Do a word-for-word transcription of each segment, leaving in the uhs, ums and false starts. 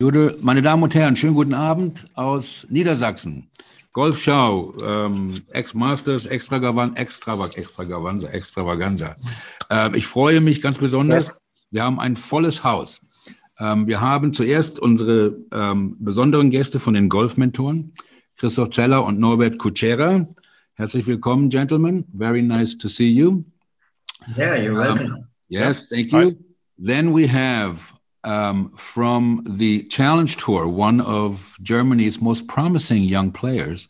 Jude, meine Damen und Herren, schönen guten Abend aus Niedersachsen. Golfschau, ähm, Ex-Masters, Extravaganza, Extravaganza, Extravaganza. Ähm, ich freue mich ganz besonders. Yes. Wir haben ein volles Haus. Ähm, wir haben zuerst unsere ähm, besonderen Gäste von den Golfmentoren, Christoph Zeller und Norbert Kutschera. Herzlich willkommen, Gentlemen. Very nice to see you. Yeah, you're welcome. Um, yes, thank you. Then we have... Um, from the Challenge Tour, one of Germany's most promising young players.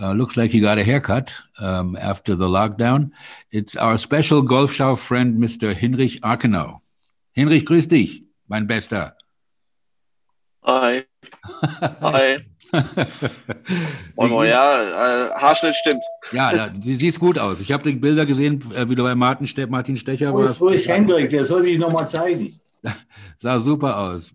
Uh, looks like he got a haircut um, after the lockdown. It's our special Golfschau friend, Mister Hinrich Arkenau. Hinrich, grüß dich, mein Bester. Hi. Hi. Moin, moin, ja, Haarschnitt stimmt. Ja, da, du siehst gut aus. Ich habe die Bilder gesehen, wie du bei Martin, Ste Martin Stecher oh, warst. Wo ist Hinrich? Der soll sich nochmal zeigen. Sah super aus.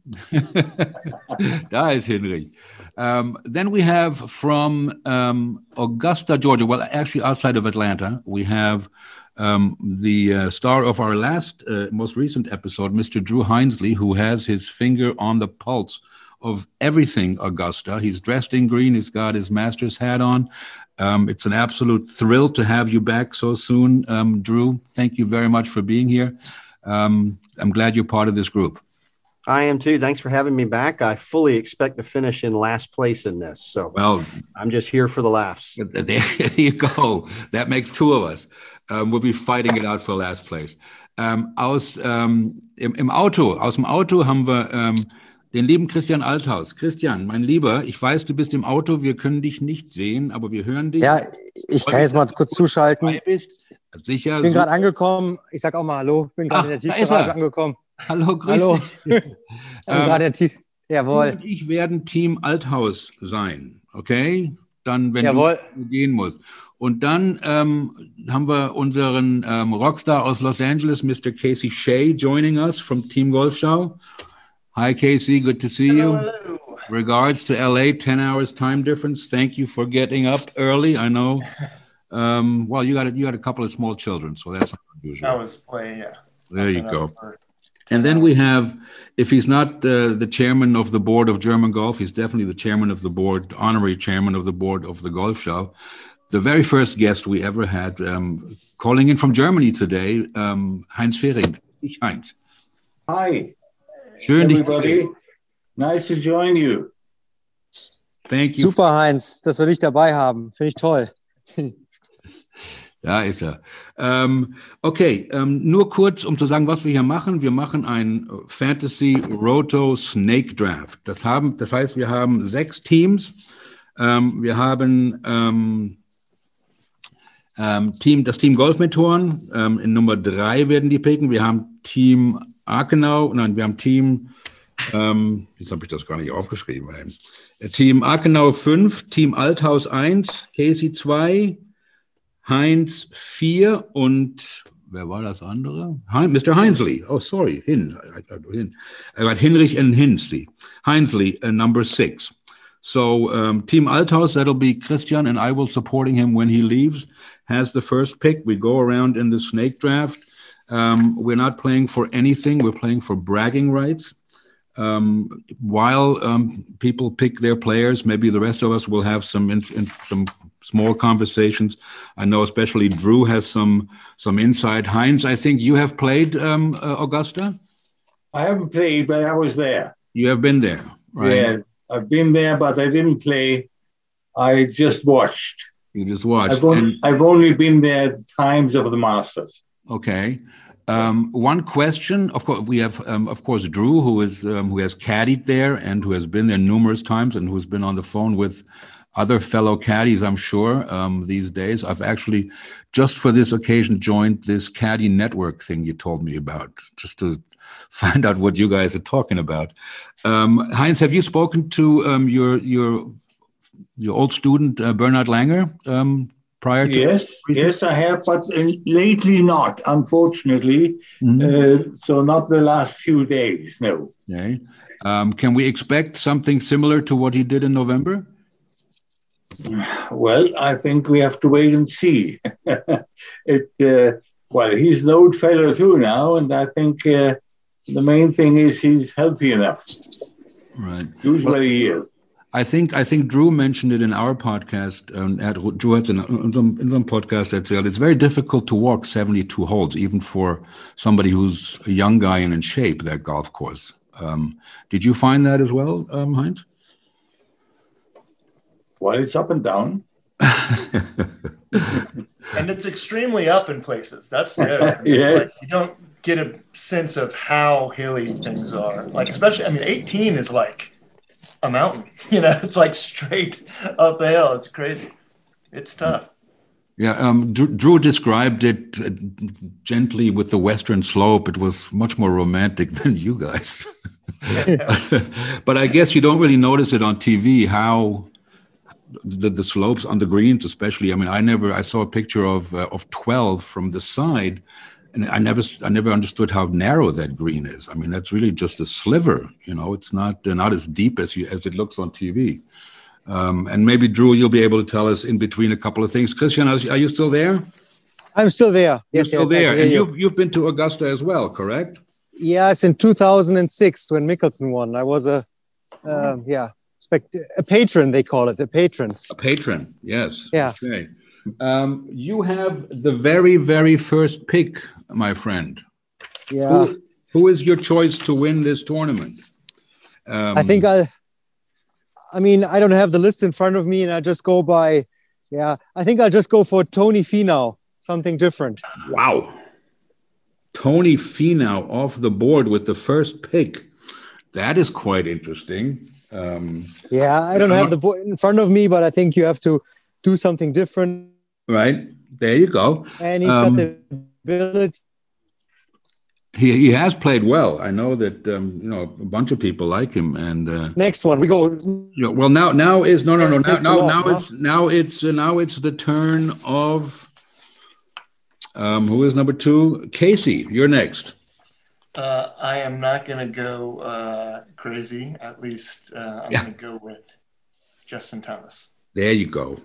Da ist Hinrich. Um, then we have from um, Augusta, Georgia, well, actually outside of Atlanta, we have um, the uh, star of our last, uh, most recent episode, Mister Drew Hinsley, who has his finger on the pulse of everything Augusta. He's dressed in green. He's got his Masters hat on. Um, it's an absolute thrill to have you back so soon, um, Drew. Thank you very much for being here. Um, I'm glad you're part of this group. I am too. Thanks for having me back. I fully expect to finish in last place in this. So well, I'm just here for the laughs. There you go. That makes two of us. Um, we'll be fighting it out for last place. Um, aus, um, im, im Auto, aus dem Auto haben wir um, den lieben Christian Althaus. Christian, mein Lieber, ich weiß, du bist im Auto. Wir können dich nicht sehen, aber wir hören dich. Ja, ich kann jetzt mal kurz zuschalten. Sicher. Ich bin gerade angekommen. Ich sag auch mal Hallo. Ich bin gerade in der Tiefgarage angekommen. Hallo, grüß Hallo. Dich. ähm, Tief Jawohl. Du und ich werden Team Althaus sein, okay? Dann, wenn Jawohl. Du gehen musst. Und dann ähm, haben wir unseren ähm, Rockstar aus Los Angeles, Mister Casey Shea, joining us from Team Golfschau. Hi, Casey. Good to see hello, you. Hello. Regards to L A, ten hours time difference. Thank you for getting up early. I know. Um, well, you got a, you got a couple of small children, so that's not unusual. I was playing, yeah. There you go. And then we have, if he's not uh, the chairman of the board of German Golf, he's definitely the chairman of the board, honorary chairman of the board of the Golfschau. The very first guest we ever had, um, calling in from Germany today, um, Heinz Fehring. Heinz. Hi. Schön, dich zu sehen. Nice to join you. Thank you. Super, Heinz, dass wir dich dabei haben. Finde ich toll. Da ist er. Ähm, okay, ähm, nur kurz, um zu sagen, was wir hier machen. Wir machen einen Fantasy-Roto-Snake-Draft. Das, haben, das heißt, wir haben sechs Teams. Ähm, wir haben ähm, ähm, Team, das Team Golfmentoren. Ähm, in Nummer drei werden die picken. Wir haben Team Arkenau, nein, wir haben Team, ähm, jetzt habe ich das gar nicht aufgeschrieben. Ey. Team Arkenau fünf, Team Althaus eins, Casey zwei, Heinz vier und wer war das andere? Hein, Mister Hinsley. Oh, sorry, Hin. I got Hinrich and Hinsley. Hinsley, uh, number six. So um, Team Althaus, that'll be Christian and I will supporting him when he leaves, has the first pick. We go around in the snake draft. Um, we're not playing for anything. We're playing for bragging rights. Um, while um, people pick their players, maybe the rest of us will have some in, in, some small conversations. I know, especially Drew has some some insight. Heinz, I think you have played um, uh, Augusta. I haven't played, but I was there. You have been there, right? Yeah, I've been there, but I didn't play. I just watched. You just watched. I've only, I've only been there times of the Masters. Okay. Um, one question, of course, we have, um, of course, Drew, who is um, who has caddied there and who has been there numerous times and who's been on the phone with other fellow caddies, I'm sure, um, these days. I've actually, just for this occasion, joined this caddy network thing you told me about, just to find out what you guys are talking about. Um, Heinz, have you spoken to um, your your your old student, uh, Bernhard Langer, um prior to yes, recent? Yes, I have, but lately not, unfortunately. Mm-hmm. uh, so not the last few days, no. Okay. Um, can we expect something similar to what he did in November? Well, I think we have to wait and see. it uh, Well, he's an old fellow too now, and I think uh, the main thing is he's healthy enough. Right. Usually he is. I think I think Drew mentioned it in our podcast. Um, at, Drew hat in unserem, in unserem Podcast erzählt, it's very difficult to walk seventy-two holes, even for somebody who's a young guy and in shape, that golf course. Um, did you find that as well, um, Heinz? Well, it's up and down. And it's extremely up in places. That's the other thing. Yeah. Like you don't get a sense of how hilly things are. Like, especially, I mean, eighteen is like a mountain, you know, it's like straight uphill. It's crazy. It's tough. Yeah. Um, Drew, Drew described it uh, gently with the Western slope. It was much more romantic than you guys, but I guess you don't really notice it on T V, how the, the slopes on the greens, especially. I mean, I never, I saw a picture of, uh, of twelve from the side, and I never, I never understood how narrow that green is. I mean, that's really just a sliver, you know, it's not, uh, not as deep as you, as it looks on T V. Um, and maybe Drew, you'll be able to tell us in between a couple of things. Christian, are you still there? I'm still there. Yes, You're still yes, there. And you. you've, you've been to Augusta as well, correct? Yes. In two thousand six, when Mickelson won, I was a, uh, yeah, spect- a patron, they call it a patron. A patron. Yes. Yeah. Okay. Um, you have the very, very first pick, my friend. Yeah. Who, who is your choice to win this tournament? Um, I think I, I mean, I don't have the list in front of me, and I just go by, yeah, I think I'll just go for Tony Finau, something different. Wow. Tony Finau off the board with the first pick. That is quite interesting. Um, yeah, I don't I'm have not- the board in front of me, but I think you have to do something different. Right. There you go. And he's um, got the ability. He, he has played well. I know that, um, you know, a bunch of people like him. And uh, next one, we go. You know, well, now, now is no, no, no, now, now, now it's now it's uh, now it's the turn of um, who is number two? Casey, you're next. Uh, I am not going to go uh, crazy. At least uh, I'm yeah. going to go with Justin Thomas. There you go.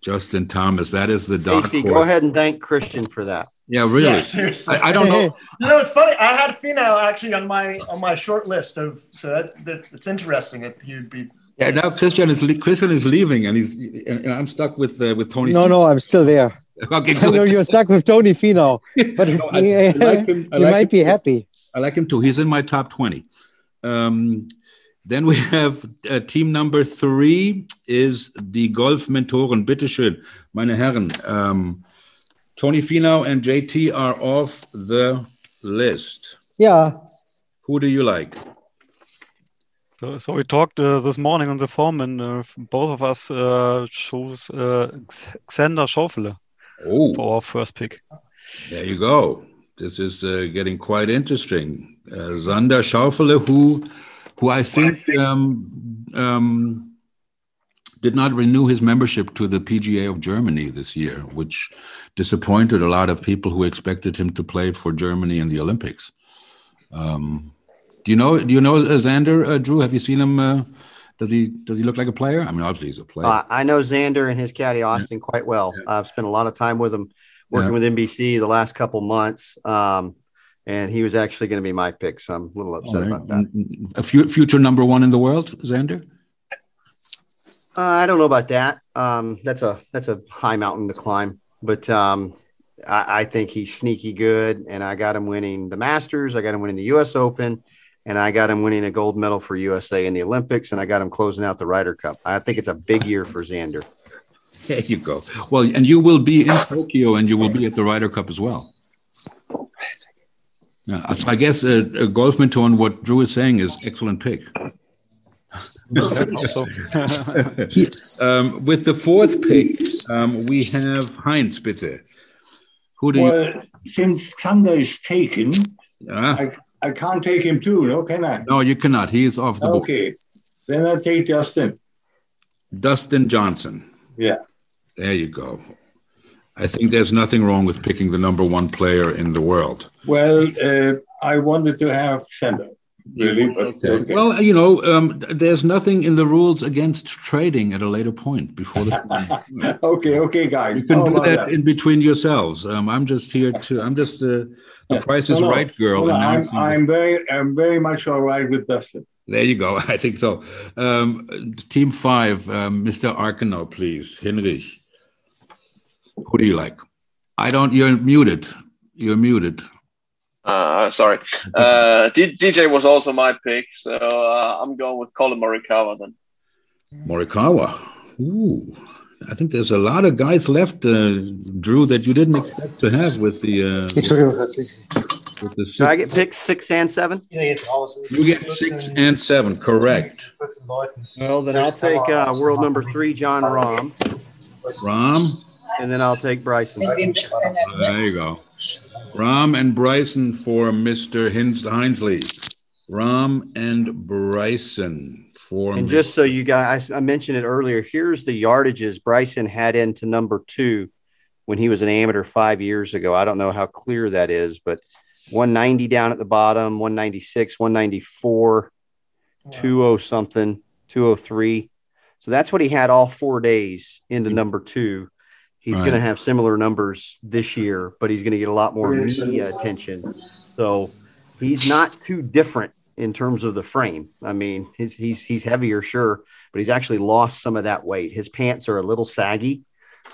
Justin Thomas, that is the dark Casey, horse. Go ahead and thank Christian for that. Yeah, really. Yeah, I, I don't know. You know, it's funny. I had Finau actually on my on my short list of, so that, that it's interesting if you'd be. Yeah, now Christian is Christian is leaving, and he's and I'm stuck with uh, with Tony. No, Finau. no, I'm still there. Okay, good. I know you're stuck with Tony Finau, but no, I, I like him. I you like might him be too. happy. I like him too. He's in my top twenty. Um, Then we have uh, team number three is the Golf-Mentoren. Bitteschön, meine Herren. Um, Tony Finau and J T are off the list. Yeah. Who do you like? So, so we talked uh, this morning on the forum, and uh, both of us uh, chose uh, Xander Schauffele oh. for our first pick. There you go. This is uh, getting quite interesting. Uh, Xander Schauffele, who... who I think um, um, did not renew his membership to the P G A of Germany this year, which disappointed a lot of people who expected him to play for Germany in the Olympics. Um, do you know? Do you know Xander, uh, Drew? Have you seen him? Uh, does he does he look like a player? I mean, obviously he's a player. Uh, I know Xander and his caddy Austin yeah. quite well. Yeah. I've spent a lot of time with him, working yeah. with N B C the last couple months. Um, And he was actually going to be my pick, so I'm a little upset oh, about that. A f- future number one in the world, Xander? Uh, I don't know about that. Um, that's a that's a high mountain to climb. But um, I, I think he's sneaky good, and I got him winning the Masters. I got him winning the U S Open, and I got him winning a gold medal for U S A in the Olympics, and I got him closing out the Ryder Cup. I think it's a big year for Xander. There you go. Well, and you will be in Tokyo, and you will be at the Ryder Cup as well. Yeah, so I guess a, a golf mentor on what Drew is saying is excellent pick. um, with the fourth pick, um, we have Heinz, bitte. Who do well, you? Well, since Xander is taken, yeah. I, I can't take him too, no, can I? No, you cannot. He is off the board. Okay, then I take Dustin. Dustin Johnson. Yeah. There you go. I think there's nothing wrong with picking the number one player in the world. Well, uh, I wanted to have Xander, really. Okay. Okay. Well, you know, um, there's nothing in the rules against trading at a later point before the. okay, okay, guys. You can How do that, that in between yourselves. Um, I'm just here to. I'm just uh, the yeah. Price is no, no, Right girl. No, no, I'm, I'm very, I'm very much all right with Dustin. There you go. I think so. Um, team five, um, Mister Arkenau, please. Hinrich, who do you like? I don't. You're muted. You're muted. Uh, sorry. Uh, D J was also my pick, so uh, I'm going with Colin Morikawa then. Morikawa. Ooh, I think there's a lot of guys left, uh, Drew, that you didn't expect to have with the. Uh, with the six. Do I get picks six and seven? You get six and seven, correct. Well, then I'll take uh, world number three, John Rahm. Rahm? And then I'll take Bryson. Uh, there you go. Rahm and Bryson for Mister Hins- Hinsley. Rahm and Bryson for. And just so you guys, I mentioned it earlier. Here's the yardages Bryson had into number two when he was an amateur five years ago. I don't know how clear that is, but one ninety down at the bottom, one ninety-six, one ninety-four, wow. two oh something, two oh three. So that's what he had all four days into number two. He's right. going to have similar numbers this year, but he's going to get a lot more media attention. So he's not too different in terms of the frame. I mean, he's he's he's heavier, sure, but he's actually lost some of that weight. His pants are a little saggy.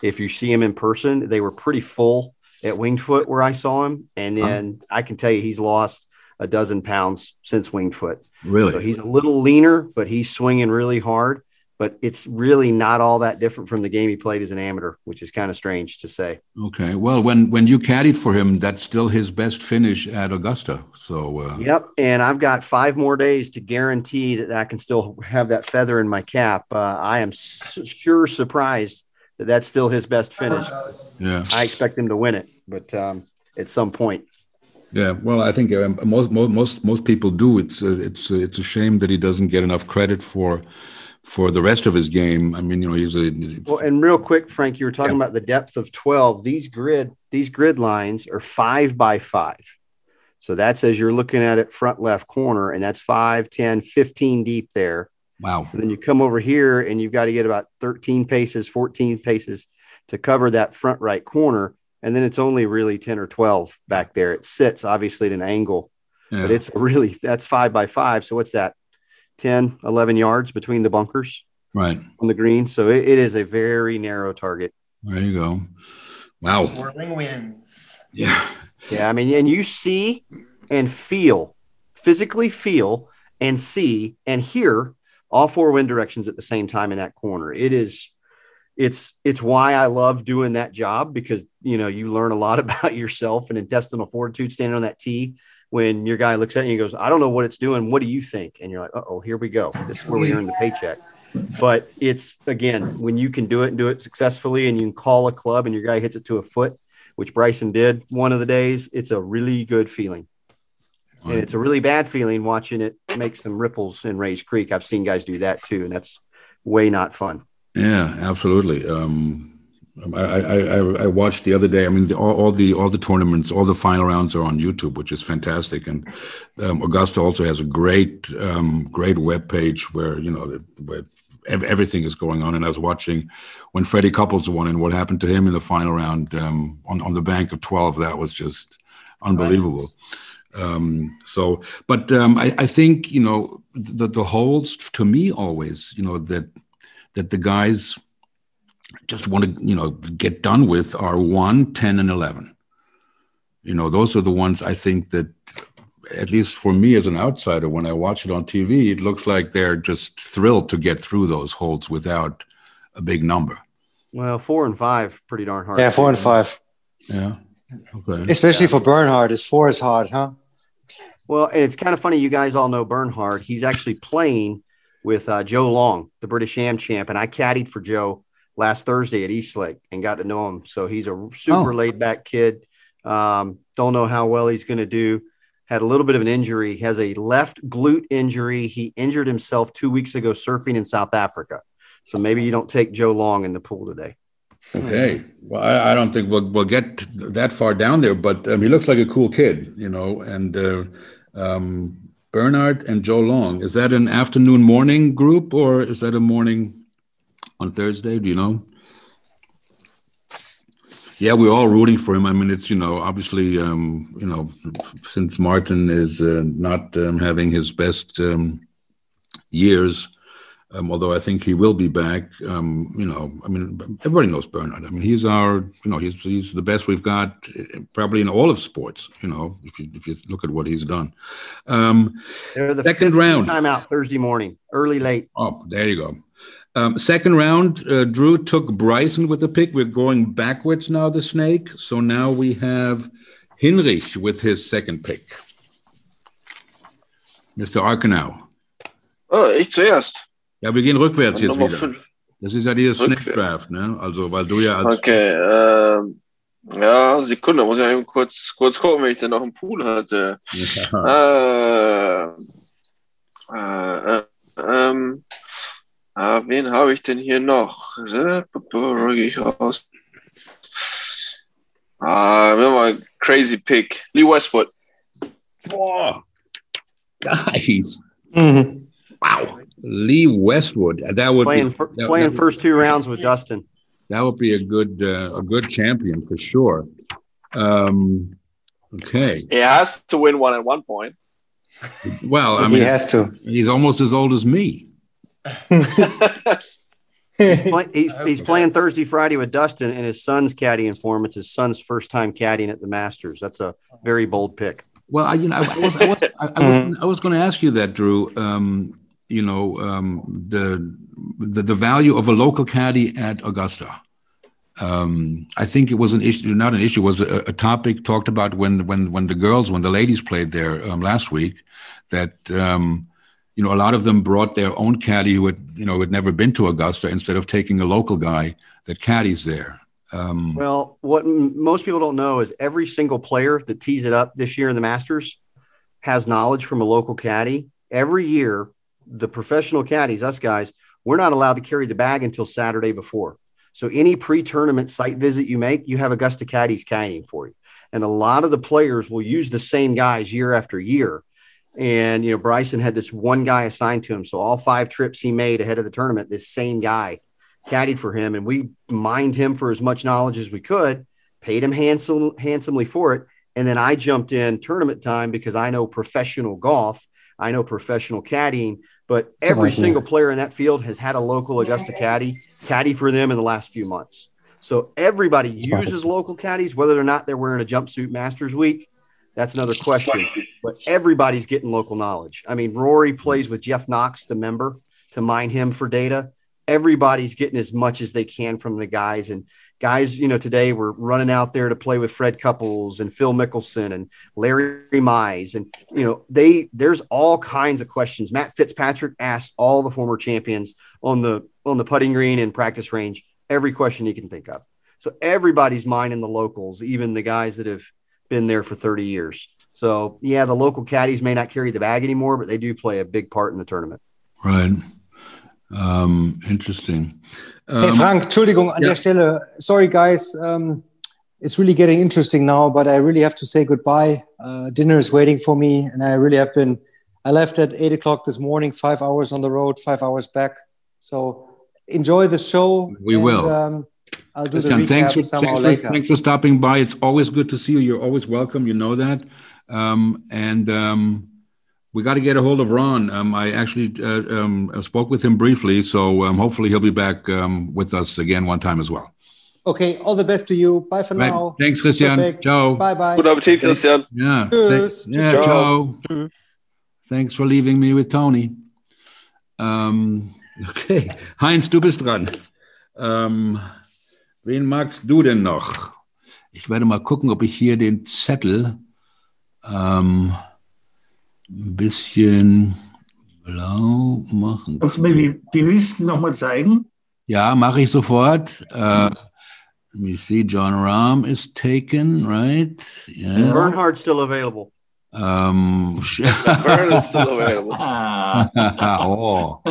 If you see him in person, they were pretty full at Winged Foot where I saw him. And then huh? I can tell you he's lost a dozen pounds since Winged Foot. Really? So he's a little leaner, but he's swinging really hard. But it's really not all that different from the game he played as an amateur, which is kind of strange to say. Okay. Well, when when you caddied for him, that's still his best finish at Augusta. So uh... Yep. And I've got five more days to guarantee that I can still have that feather in my cap. Uh, I am su- sure surprised that that's still his best finish. Yeah. I expect him to win it, but um, at some point. Yeah, well, I think um, most most most people do. It's uh, it's uh, it's a shame that he doesn't get enough credit for. for the rest of his game. I mean, you know, he's a... He's, well, and real quick, Frank, you were talking yeah. about the depth of twelve. These grid these grid lines are five by five. So that says you're looking at it front left corner, and that's five, ten, fifteen deep there. Wow. And then you come over here, and you've got to get about thirteen paces, fourteen paces to cover that front right corner, and then it's only really ten or twelve back there. It sits, obviously, at an angle, yeah. but it's really... That's five by five, so what's that? ten, eleven yards between the bunkers right on the green. So it, it is a very narrow target. There you go. Wow. Swirling winds. Yeah. Yeah. I mean, and you see and feel, physically feel and see and hear all four wind directions at the same time in that corner. It is, it's, it's why I love doing that job because, you know, you learn a lot about yourself and intestinal fortitude standing on that tee. When your guy looks at you and goes, I don't know what it's doing. What do you think? And you're like, uh-oh, here we go. This is where we earn the paycheck. But it's, again, when you can do it and do it successfully and you can call a club and your guy hits it to a foot, which Bryson did one of the days, it's a really good feeling. Right. And it's a really bad feeling watching it make some ripples in Rays Creek. I've seen guys do that too, and that's way not fun. Yeah, absolutely. Um I, I, I watched the other day. I mean, the, all, all the all the tournaments, all the final rounds are on YouTube, which is fantastic. And um, Augusta also has a great, um, great web page where you know the, where everything is going on. And I was watching when Freddie Couples won and what happened to him in the final round um, on on the bank of twelve. That was just unbelievable. Right. Um, so, but um, I, I think you know the the holes to me always, you know that that the guys. Just want to, you know, get done with are one, ten, and eleven. You know, those are the ones I think that, at least for me as an outsider, when I watch it on T V, it looks like they're just thrilled to get through those holes without a big number. Well, four and five, pretty darn hard. Yeah, four and five. Yeah. Okay. Especially yeah. for Bernhard, is four is hard, huh? Well, and it's kind of funny. You guys all know Bernhard. He's actually playing with uh, Joe Long, the British Am champ, and I caddied for Joe last Thursday at Eastlake and got to know him. So he's a super oh. laid back kid. Um, don't know how well he's going to do. Had a little bit of an injury. He has a left glute injury. He injured himself two weeks ago surfing in South Africa. So maybe you don't take Joe Long in the pool today. Okay. Well, I, I don't think we'll, we'll get that far down there, but um, he looks like a cool kid, you know, and uh, um, Bernhard and Joe Long, is that an afternoon morning group or is that a morning on Thursday, do you know? Yeah, we're all rooting for him. I mean, it's, you know, obviously, um, you know, since Martin is uh, not um, having his best um, years. Um, although I think he will be back, um, you know, I mean, everybody knows Bernhard. I mean, he's our, you know, he's he's the best we've got probably in all of sports. You know, if you if you look at what he's done. Um, the second round timeout Thursday morning, early late. Oh, there you go. Um, second round, uh, Drew took Bryson with the pick. We're going backwards now. The snake. So now we have Hinrich with his second pick. Mister Arkenau. Oh, ich zuerst. Ja, wir gehen rückwärts jetzt wieder. Fünf. Das ist ja dieses Snapdraft, ne? Also, weil du ja als... Okay, äh, ja, Sekunde, muss ich eben kurz, kurz gucken, wenn ich denn noch einen Pool hatte. Ja. Äh, äh, ähm, äh, wen habe ich denn hier noch? Rüge ich raus. Ah, wir haben mal einen crazy Pick. Lee Westwood. Boah. Guys. Mhm. Wow. Lee Westwood. That would playing, be, for, that, playing that would, first two rounds with Dustin. That would be a good uh, a good champion for sure. Um, okay, he has to win one at one point. Well, I he mean, has to. He's almost as old as me. he's, play, he's, he's playing Thursday, Friday with Dustin, and his son's caddying for him. It's his son's first time caddying at the Masters. That's a very bold pick. Well, I, you know, I was I was, I, I was, I was going to ask you that, Drew. Um, you know, um, the, the the value of a local caddy at Augusta. Um, I think it was an issue, not an issue, was a, a topic talked about when when when the girls, when the ladies played there um, last week, that, um, you know, a lot of them brought their own caddy who had, you know, had never been to Augusta instead of taking a local guy that caddies there. Um, well, what m- most people don't know is every single player that tees it up this year in the Masters has knowledge from a local caddy. Every year, the professional caddies, us guys, we're not allowed to carry the bag until Saturday before. So any pre-tournament site visit you make, you have Augusta caddies caddying for you. And a lot of the players will use the same guys year after year. And, you know, Bryson had this one guy assigned to him. So all five trips he made ahead of the tournament, this same guy caddied for him. And we mined him for as much knowledge as we could, paid him handsome, handsomely for it. And then I jumped in tournament time because I know professional golf. I know professional caddying, but every single player in that field has had a local Augusta caddy caddy for them in the last few months. So everybody uses local caddies, whether or not they're wearing a jumpsuit Masters week. That's another question, but everybody's getting local knowledge. I mean, Rory plays with Jeff Knox, the member, to mine him for data. Everybody's getting as much as they can from the guys. And guys, you know, today we're running out there to play with Fred Couples and Phil Mickelson and Larry Mize. And, you know, they there's all kinds of questions. Matt Fitzpatrick asked all the former champions on the on the putting green and practice range, every question he can think of. So everybody's minding the locals, even the guys that have been there for thirty years. So, yeah, the local caddies may not carry the bag anymore, but they do play a big part in the tournament. Right. Um, interesting. Um, hey Frank, Entschuldigung an yeah. der Stelle. Sorry guys, um, it's really getting interesting now, but I really have to say goodbye. Uh, dinner is waiting for me, and I really have been. I left at eight o'clock this morning, five hours on the road, five hours back. So enjoy the show. We and, will. Um, I'll do Christian, the recap thanks for, somehow thanks for, later. Thanks for stopping by. It's always good to see you. You're always welcome. You know that, um, and. Um, We got to get a hold of Ron. Um, I actually uh, um, spoke with him briefly, so um, hopefully he'll be back um, with us again one time as well. Okay, all the best to you. Bye for right. now. Thanks, Christian. Perfect. Ciao. Bye-bye. Good appetit, Christian. Yeah. Tschüss. Yeah, Tschüss. Ciao. Tschüss. Thanks for leaving me with Tony. Um, okay, Heinz, du bist dran. Um, wen magst du denn noch? Ich werde mal gucken, ob ich hier den Zettel... Um, ein bisschen blau machen. Kannst du mir die Listen nochmal zeigen? Ja, mache ich sofort. Uh, let me see, John Rahm is taken, right? Yeah. Bernhard's still available. Um, Bernhard's still available. Oh.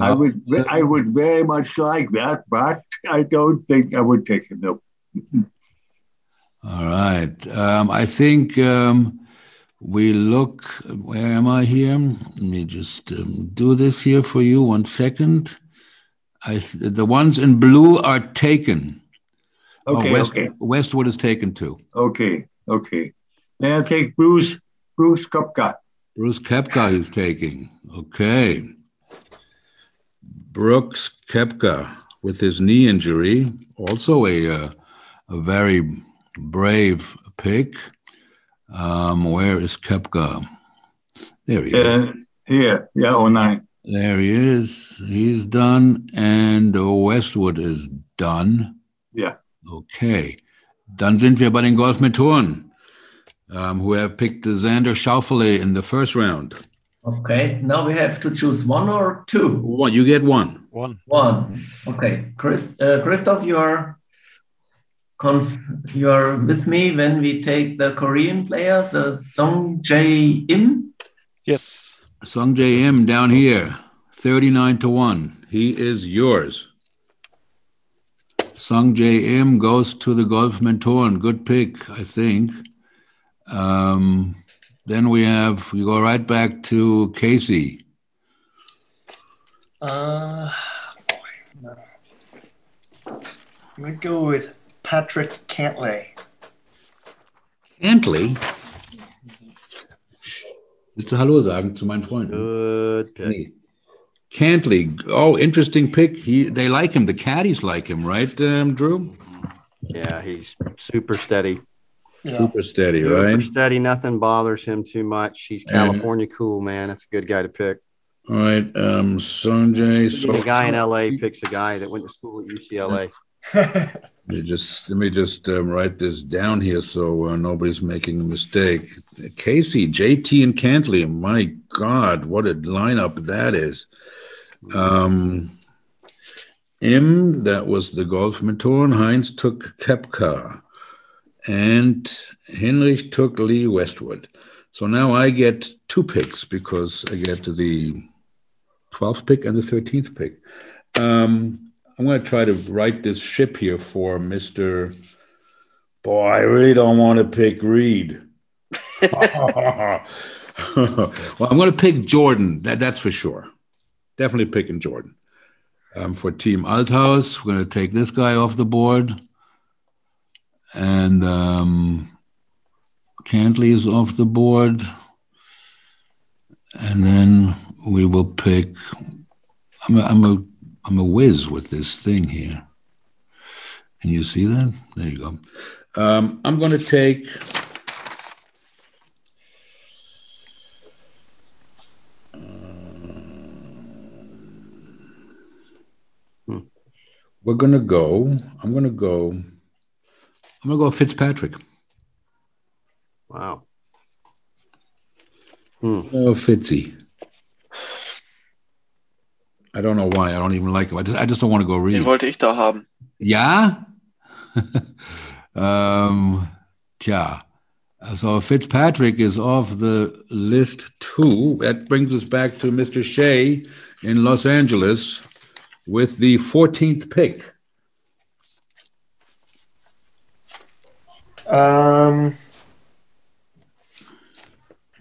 I would, I would very much like that, but I don't think I would take it, no. All right. Um, I think... Um, We look, where am I here? Let me just um, do this here for you one second. I th- the ones in blue are taken. Okay, oh, West, okay. Westwood is taken too. Okay, okay. Then I'll take Bruce, Brooks Koepka. Bruce Koepka is taking. Okay. Brooks Koepka with his knee injury, also a a, a very brave pick. Um, where is Koepka? There he uh, is. Yeah, yeah, oh nine. There he is. He's done, and Westwood is done. Yeah. Okay. Dann sind wir bei den Golfmentoren, um, who have picked Xander Schauffele in the first round. Okay, now we have to choose one or two. One, you get one. One. One. Okay, Chris, uh, Christoph, you are conf- you are with me when we take the Korean players, uh, Sungjae Im. Yes, Sungjae Im down here, thirty-nine to one. He is yours. Sungjae Im goes to the Golf Mentoren. Good pick, I think. Um, then we have, we go right back to Casey. Uh, boy, no. I'm going to go with Patrick Cantlay. Cantlay? Willst du Hallo sagen zu meinen Freunden? Good pick. Nee. Cantlay, oh, interesting pick. He, they like him. The caddies like him, right, um, Drew? Yeah, he's super steady. Yeah. Super steady, super right? Super steady. Nothing bothers him too much. He's California and, cool, man. That's a good guy to pick. All right, um, Sungjae. So- the guy in L A picks a guy that went to school at U C L A. let me just let me just um, write this down here so uh, nobody's making a mistake. Casey, J T, and Cantlay. My God, what a lineup that is. Um, M, that was the Golf Mentor, and Heinz took Koepka, and Hinrich took Lee Westwood. So now I get two picks because I get the twelfth pick and the thirteenth pick. Um, I'm going to try to right this ship here for Mister Boy, I really don't want to pick Reed. Well, I'm going to pick Jordan. That, that's for sure. Definitely picking Jordan. Um, for Team Althaus, we're going to take this guy off the board. And um, Cantlay is off the board. And then we will pick... I'm a, I'm a, I'm a whiz with this thing here. Can you see that? There you go. Um, I'm going to take... We're going to go, I'm going to go, I'm going to go Fitzpatrick. Wow. Hmm. Oh, Fitzy. I don't know why. I don't even like him. I just, I just don't want to go read. Den wollte ich da haben. Ja? um, tja. So Fitzpatrick is off the list too. That brings us back to Mister Shea in Los Angeles. With the fourteenth pick. Um,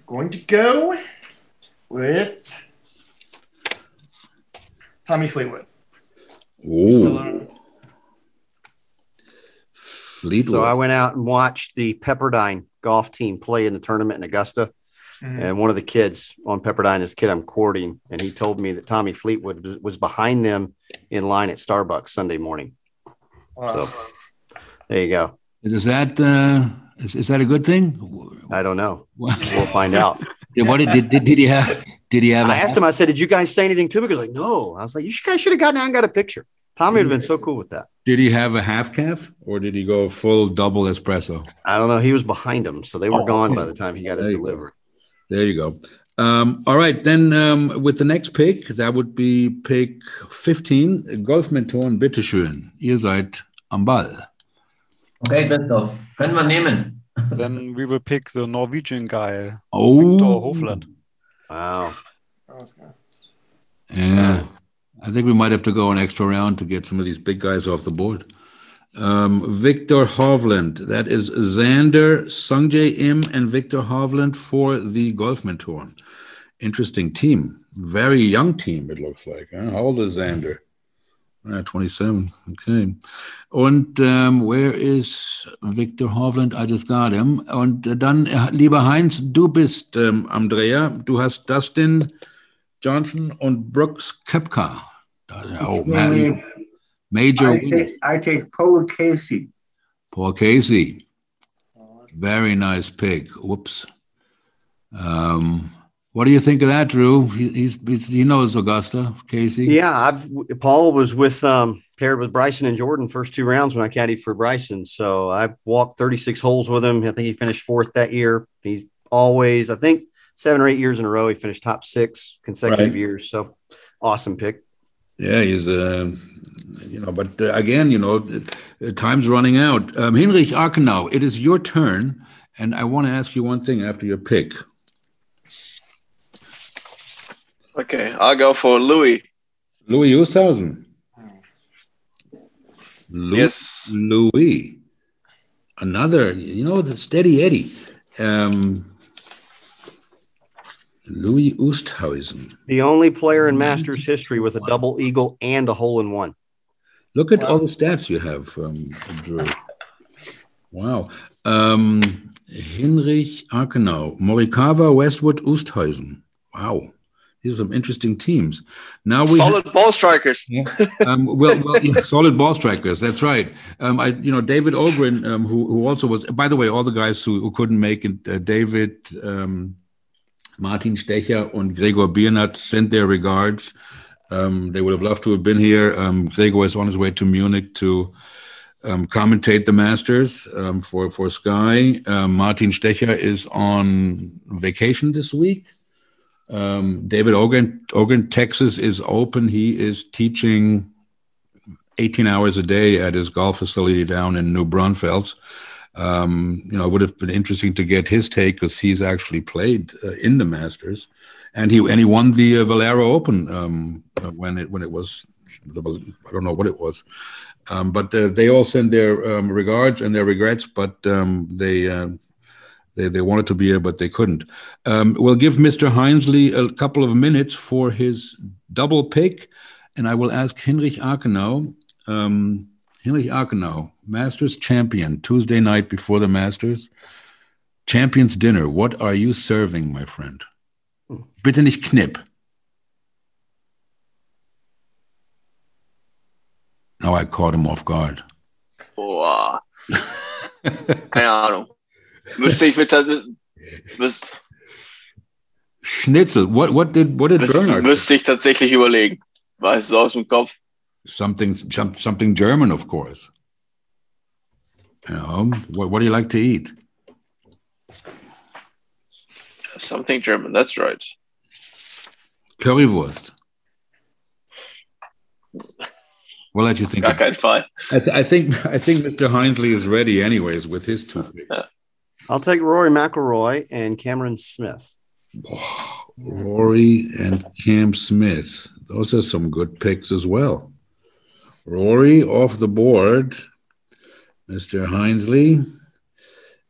going to go with Tommy Fleetwood. Oh. Fleetwood. So I went out and watched the Pepperdine golf team play in the tournament in Augusta. Mm-hmm. And one of the kids on Pepperdine is a kid I'm courting, and he told me that Tommy Fleetwood was, was behind them in line at Starbucks Sunday morning. Wow. So there you go. Is that uh, is, is that a good thing? I don't know. What? We'll find out. Yeah, what did, did, did, did he have? Did he have? I asked him. I said, "Did you guys say anything to him?" He was like, "No." I was like, "You guys should have gotten out and got a picture." Tommy would have been so cool with that. Did he have a half calf or did he go full double espresso? I don't know. He was behind him, so they were oh, gone by the time he got his delivery. There you go. Um, all right, then um, with the next pick, that would be pick fifteen, Golf Mentoren, bitteschön. Ihr seid am Ball. Okay, Christoph, können wir nehmen. Then we will pick the Norwegian guy, oh. Viktor Hovland. Wow. That was good. Yeah. Wow. I think we might have to go an extra round to get some of these big guys off the board. Um, Viktor Hovland, that is Xander, Sungjae Im, and Viktor Hovland for the Golf Mentoren. Interesting team. Very young team, it looks like. Huh? How old is Xander? Uh, twenty-seven. Okay. Und um, where is Viktor Hovland? I just got him. Und dann, lieber Heinz, du bist ähm, Andrea. Du hast Dustin Johnson und Brooks Koepka. Oh, man. Major I winners. Take, I take Paul Casey. Paul Casey. Very nice pick. Whoops. Um, what do you think of that, Drew? He, he's, he's he knows Augusta, Casey. Yeah, I've, Paul was with um, paired with Bryson and Jordan first two rounds when I caddied for Bryson. So I walked thirty-six holes with him. I think he finished fourth that year. He's always, I think, seven or eight years in a row, he finished top six consecutive right. years. So awesome pick. Yeah, he's uh, you know, but uh, again, you know, uh, time's running out. Um, Hinrich Arkenau, it is your turn, and I want to ask you one thing after your pick. Okay, I'll go for Louis. Louis Oosthuizen. Louis, yes, Louis. Another, you know, the steady Eddie. Um, Louis Oosthuizen. The only player in Masters history with a double eagle and a hole-in-one. Look at wow. all the stats you have, um, Drew. Wow. Um, Hinrich Arkenau, Morikawa, Westwood, Oosthuizen. Wow. These are some interesting teams. Now we solid have, ball strikers. Yeah, um, well, well yeah, solid ball strikers. That's right. Um, I, you know, David Ogren, um, who, who also was, by the way, all the guys who, who couldn't make it, uh, David... Um, Martin Stecher and Gregor Biernat sent their regards. Um, they would have loved to have been here. Um, Gregor is on his way to Munich to um, commentate the Masters um, for, for Sky. Um, Martin Stecher is on vacation this week. Um, David Ogren, Ogren, Texas is open. He is teaching eighteen hours a day at his golf facility down in New Braunfels. Um, you know, it would have been interesting to get his take because he's actually played uh, in the Masters, and he and he won the uh, Valero Open um, uh, when it when it was the, I don't know what it was, um, but uh, they all send their um, regards and their regrets, but um, they, uh, they they wanted to be here but they couldn't. Um, we'll give Mister Hinsley a couple of minutes for his double pick, and I will ask Hinrich Arkenau. Um, Hinrich Arkenau, Masters champion, Tuesday night before the Masters. Champions Dinner, what are you serving, my friend? Bitte nicht Knipp. Now I caught him off guard. Boah. Keine Ahnung. Müsste ich mit... Müsst, Schnitzel, what, what did, what did müsst, Bernhard? Müsste ich tatsächlich überlegen. Weiß es aus dem Kopf. Something, something German, of course. You know, what, what do you like to eat? Something German. That's right. Currywurst. We'll let you think. Gar kein Fall. I, th I think I think Mister Hinsley is ready, anyways, with his two picks. Yeah. I'll take Rory McIlroy and Cameron Smith. Oh, Rory and Cam Smith. Those are some good picks as well. Rory off the board, Mister Hinsley,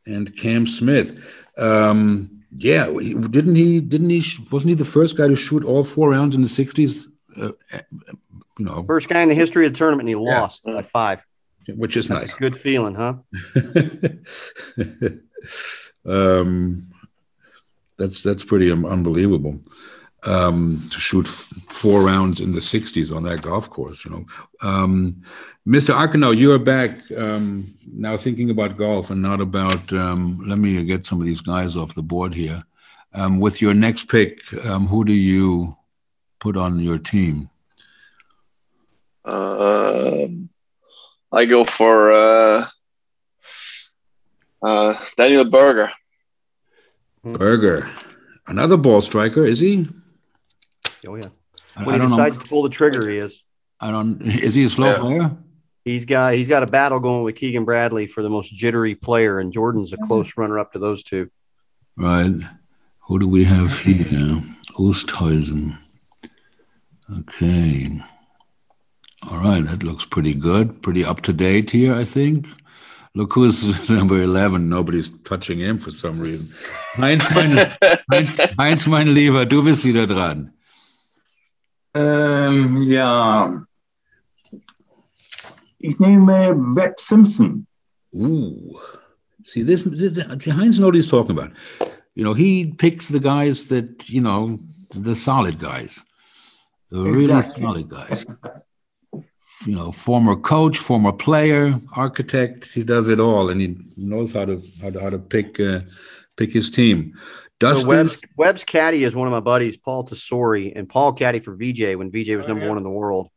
and Cam Smith. Um, yeah, didn't he? Didn't he? Wasn't he the first guy to shoot all four rounds in the sixties? Uh, you know, first guy in the history of the tournament, and he yeah. lost by five, which is That's nice. A good feeling, huh? um, that's that's pretty um, unbelievable. Um, to shoot f four rounds in the sixties on that golf course, you know. Um, Mister Arkenau, you are back um, now thinking about golf and not about, um, let me get some of these guys off the board here. Um, with your next pick, um, who do you put on your team? Uh, I go for uh, uh, Daniel Berger. Berger. Another ball striker, is he? Oh yeah. When he decides know. to pull the trigger, he is. I don't. Is he a slow yeah. player? He's got he's got a battle going with Keegan Bradley for the most jittery player, and Jordan's a close runner up to those two. Right. Who do we have here? Oosthuizen. Okay. All right. That looks pretty good. Pretty up to date here, I think. Look who's number eleven. Nobody's touching him for some reason. Heinz, mein, Heinz, Heinz, mein Lieber, du bist wieder dran. Ähm, ja. Ich nehme Webb Simpson. Ooh. See, this, this, see, Heinz knows what he's talking about. You know, he picks the guys that, you know, the solid guys. They're really solid guys. You know, former coach, former player, architect. He does it all, and he knows how to how to, how to pick uh, pick his team. Dustin so Webb's, Webb's caddy is one of my buddies, Paul Tesori, and Paul caddy for V J when V J was number oh, yeah. one in the world.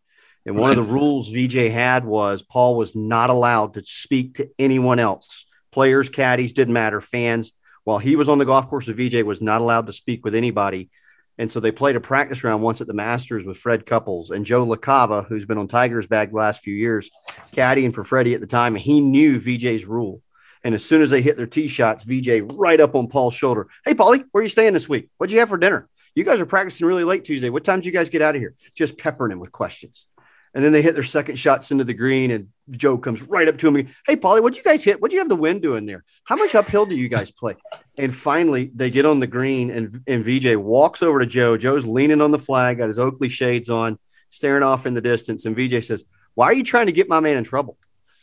And one of the rules V J had was Paul was not allowed to speak to anyone else. Players, caddies, didn't matter, fans. While he was on the golf course, V J was not allowed to speak with anybody. And so they played a practice round once at the Masters with Fred Couples and Joe LaCava, who's been on Tiger's bag the last few years, caddying for Freddie at the time. And he knew V J's rule. And as soon as they hit their tee shots, V J right up on Paul's shoulder. Hey, Paulie, where are you staying this week? What'd you have for dinner? You guys are practicing really late Tuesday. What time did you guys get out of here? Just peppering him with questions. And then they hit their second shots into the green, and Joe comes right up to him. Hey, Paulie, what'd you guys hit? What'd you have the wind doing there? How much uphill do you guys play? And finally, they get on the green, and, and V J walks over to Joe. Joe's leaning on the flag, got his Oakley shades on, staring off in the distance. And V J says, why are you trying to get my man in trouble?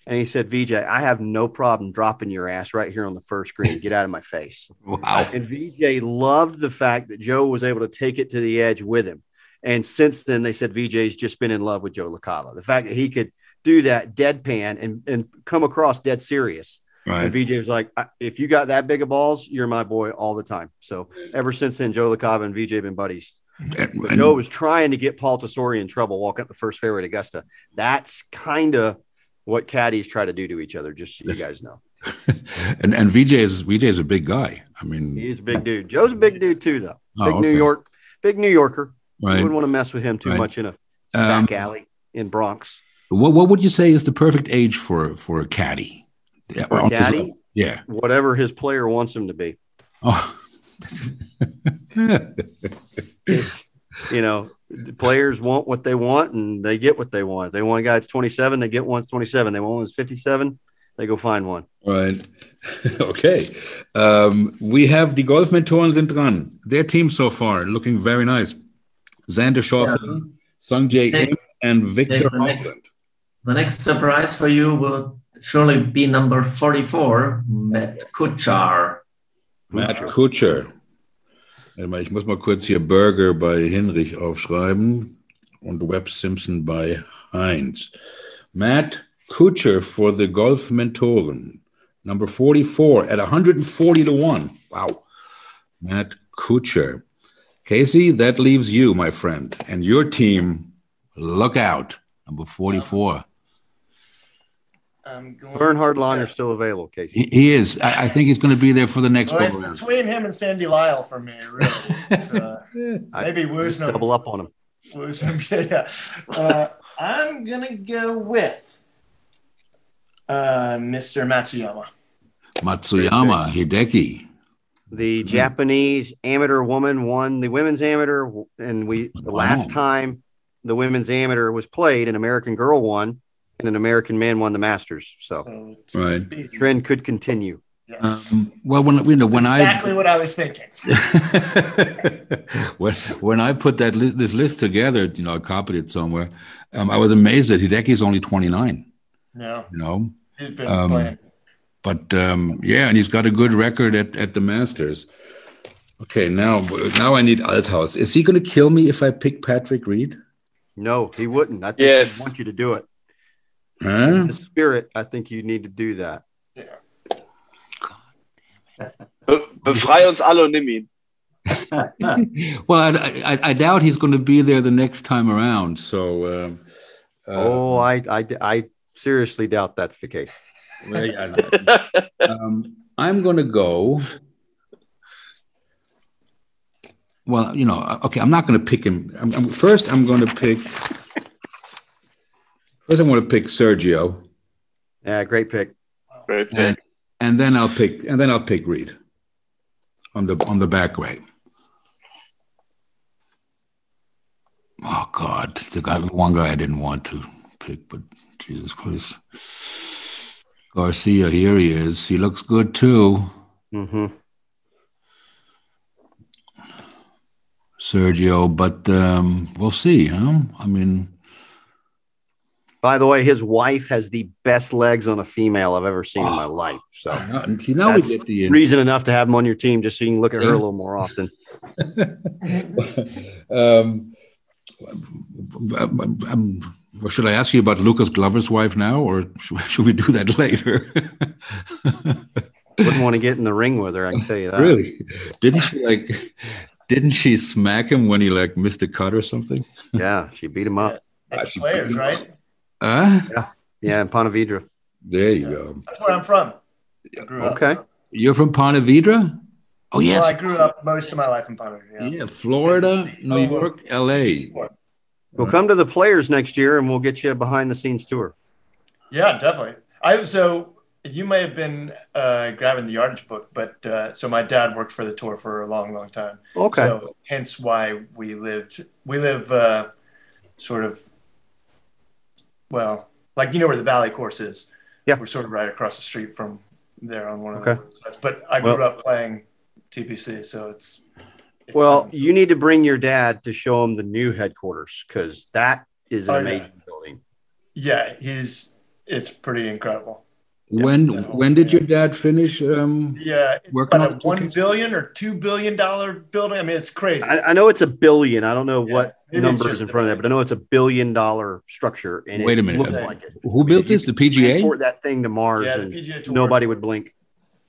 And he said, V J, I have no problem dropping your ass right here on the first green. Get out of my face. Wow. And V J loved the fact that Joe was able to take it to the edge with him. And since then, they said V J's just been in love with Joe LaCava. The fact that he could do that deadpan and, and come across dead serious. Right. And V J was like, if you got that big of balls, you're my boy all the time. So ever since then, Joe LaCava and V J have been buddies. And, and Joe was trying to get Paul Tesori in trouble walking up the first fairway at Augusta. That's kind of what caddies try to do to each other, just so you guys know. and and V J is, V J is a big guy. I mean, he's a big dude. Joe's a big dude, too, though. Oh, big okay. New York, big New Yorker. Right. You wouldn't want to mess with him too right. much in a back um, alley in Bronx. What What would you say is the perfect age for for a caddy? For a caddy? Yeah. Whatever his player wants him to be. Oh. You know, the players want what they want, and they get what they want. If they want a guy that's twenty-seven, they get one that's twenty-seven. They want one that's fifty-seven, they go find one. Right. Okay. Um, we have the Golf Mentoren sind dran. Their team so far looking very nice. Xander Schauffele, yeah. Sungjae Im, and Viktor Hovland. The next surprise for you will surely be number forty-four, Matt Kutschera. Matt Kutschera. Ich muss mal kurz hier Burger bei Hinrich aufschreiben und Webb Simpson bei Heinz. Matt Kutschera for the Golf Mentoren. Number forty-four at one hundred forty to one. Wow. Matt Kutschera. Casey, that leaves you, my friend, and your team. Look out, number forty-four. I'm going Bernhard Langer is still available, Casey. He, he is. I, I think he's going to be there for the next. Well, it's round. Between him and Sandy Lyle for me, really. It's, uh, maybe Woosnam. Double up on him. Woosnam, yeah. Uh, I'm going to go with uh, Mister Matsuyama. Matsuyama, Hideki. The mm-hmm. Japanese amateur woman won the women's amateur, and we the wow. last time the women's amateur was played, an American girl won, and an American man won the Masters. So, so right. the trend could continue. Yes. Um, well, when you know when That's I exactly what I was thinking. when when I put that list, this list together, you know, I copied it somewhere. Um, I was amazed that Hideki is only twenty-nine. No, you know, he's been um, playing. But, um, yeah, and he's got a good record at, at the Masters. Okay, now now I need Althaus. Is he going to kill me if I pick Patrick Reed? No, he wouldn't. I think yes. he wants you to do it. Huh? In the spirit, I think you need to do that. Yeah. God damn it. Befrei uns alle und nimm ihn. Well, I, I, I doubt he's going to be there the next time around. So, um, uh, Oh, I, I, I seriously doubt that's the case. Well, yeah, um, I'm going to go. Well, you know, okay, I'm not going to pick him. I'm, I'm, first, I'm going to pick. First, I'm going to pick Sergio. Yeah, great pick. Great pick. And, and then I'll pick. And then I'll pick Reed. On the on the back way. Oh God, the guy, the one guy I didn't want to pick, but Jesus Christ. Garcia, here he is. He looks good too. Mm-hmm. Sergio, but um, we'll see. Huh? I mean, by the way, his wife has the best legs on a female I've ever seen oh, in my life. So you know, that's we get the reason enough to have him on your team, just so you can look at her a little more often. um, I'm, I'm, should I ask you about Lucas Glover's wife now, or should, should we do that later? Wouldn't want to get in the ring with her, I can tell you that. Really? Didn't she like? Didn't she smack him when he like missed a cut or something? Yeah, she beat him up. Yeah, players, right? Huh? Yeah, yeah, in Pontevedra. There you yeah. go. That's where I'm from. I grew okay, up. You're from Pontevedra? Oh yes. Well, I grew up most of my life in Pontevedra. Yeah, yeah Florida, New York, L A. We'll come to the Players next year, and we'll get you a behind-the-scenes tour. Yeah, definitely. I so you may have been uh, grabbing the yardage book, but uh, so my dad worked for the tour for a long, long time. Okay. So hence why we lived. We live uh, sort of well, like you know where the Valley Course is. Yeah. We're sort of right across the street from there on one of okay. the sides. But I grew well, up playing T P C, so it's. Well, you need to bring your dad to show him the new headquarters because that is an oh, amazing yeah. building. Yeah, he's it's pretty incredible. When yeah. when did your dad finish? Um, yeah, working on a one billion or two billion dollar building. I mean, it's crazy. I, I know it's a billion. I don't know yeah, what number is in front of that, but I know it's a billion dollar structure. And wait a minute, looks like it. Who I mean, built this? The P G A transport that thing to Mars, yeah, and P G A nobody would blink.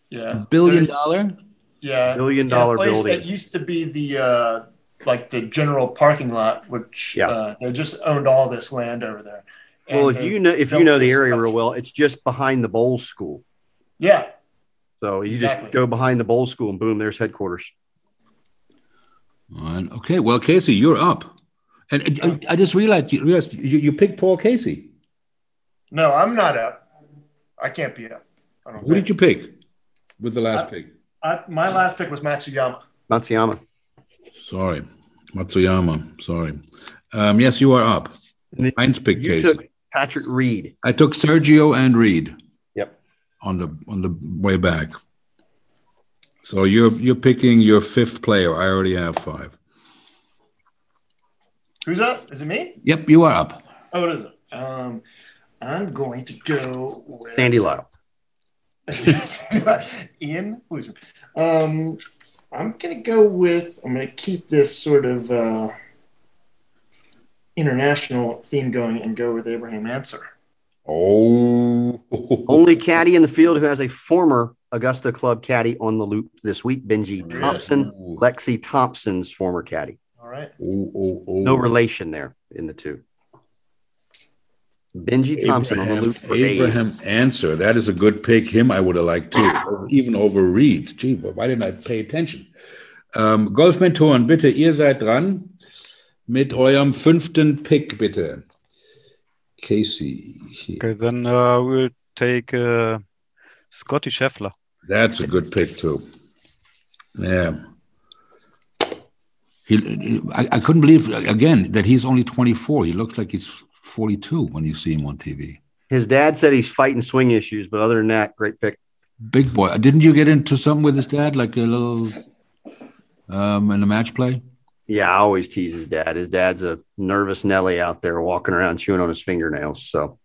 Yeah, a billion dollar. Yeah, billion dollar yeah, building. That used to be the uh, like the general parking lot, which yeah. uh, they just owned all this land over there. And well, if you know if you know the area real well, it's just behind the Bowles School. Yeah. So you exactly. just go behind the Bowles School, and boom, there's headquarters. And, okay, well, Casey, you're up, and, and, and I just realized you realized you, you picked Paul Casey. No, I'm not up. I can't be up. I don't Who think. did you pick? With the last I, pick. I, my last pick was Matsuyama. Matsuyama. Sorry. Matsuyama. Sorry. Um, yes, you are up. Heinz pick you case. Took Patrick Reed. I took Sergio and Reed. Yep. On the on the way back. So you're you're picking your fifth player. I already have five. Who's up? Is it me? Yep, you are up. Oh, it is. Um, I'm going to go with Sandy Lyle. Ian, who's um, I'm gonna go with I'm gonna keep this sort of uh, international theme going and go with Abraham Answer. Oh, only caddy in the field who has a former Augusta Club caddy on the loop this week, Benji really? Thompson, Ooh. Lexi Thompson's former caddy. All right, ooh, ooh, ooh. No relation there in the two. Benji Thompson Abraham, on the loop for Abraham aid. Answer. That is a good pick. Him I would have liked too, even over Reed. Gee, why didn't I pay attention? Ähm, Golfmentoren, bitte, ihr seid dran mit eurem fünften Pick, bitte. Casey. Okay, then uh, we'll take uh, Scotty Scheffler. That's a good pick too. Yeah. He, he, I, I couldn't believe, again, that he's only twenty-four. He looks like he's forty-two when you see him on T V. His dad said he's fighting swing issues, but other than that, great pick. Big boy. Didn't you get into something with his dad, like a little um, in a match play? Yeah, I always tease his dad. His dad's a nervous Nelly out there walking around chewing on his fingernails. So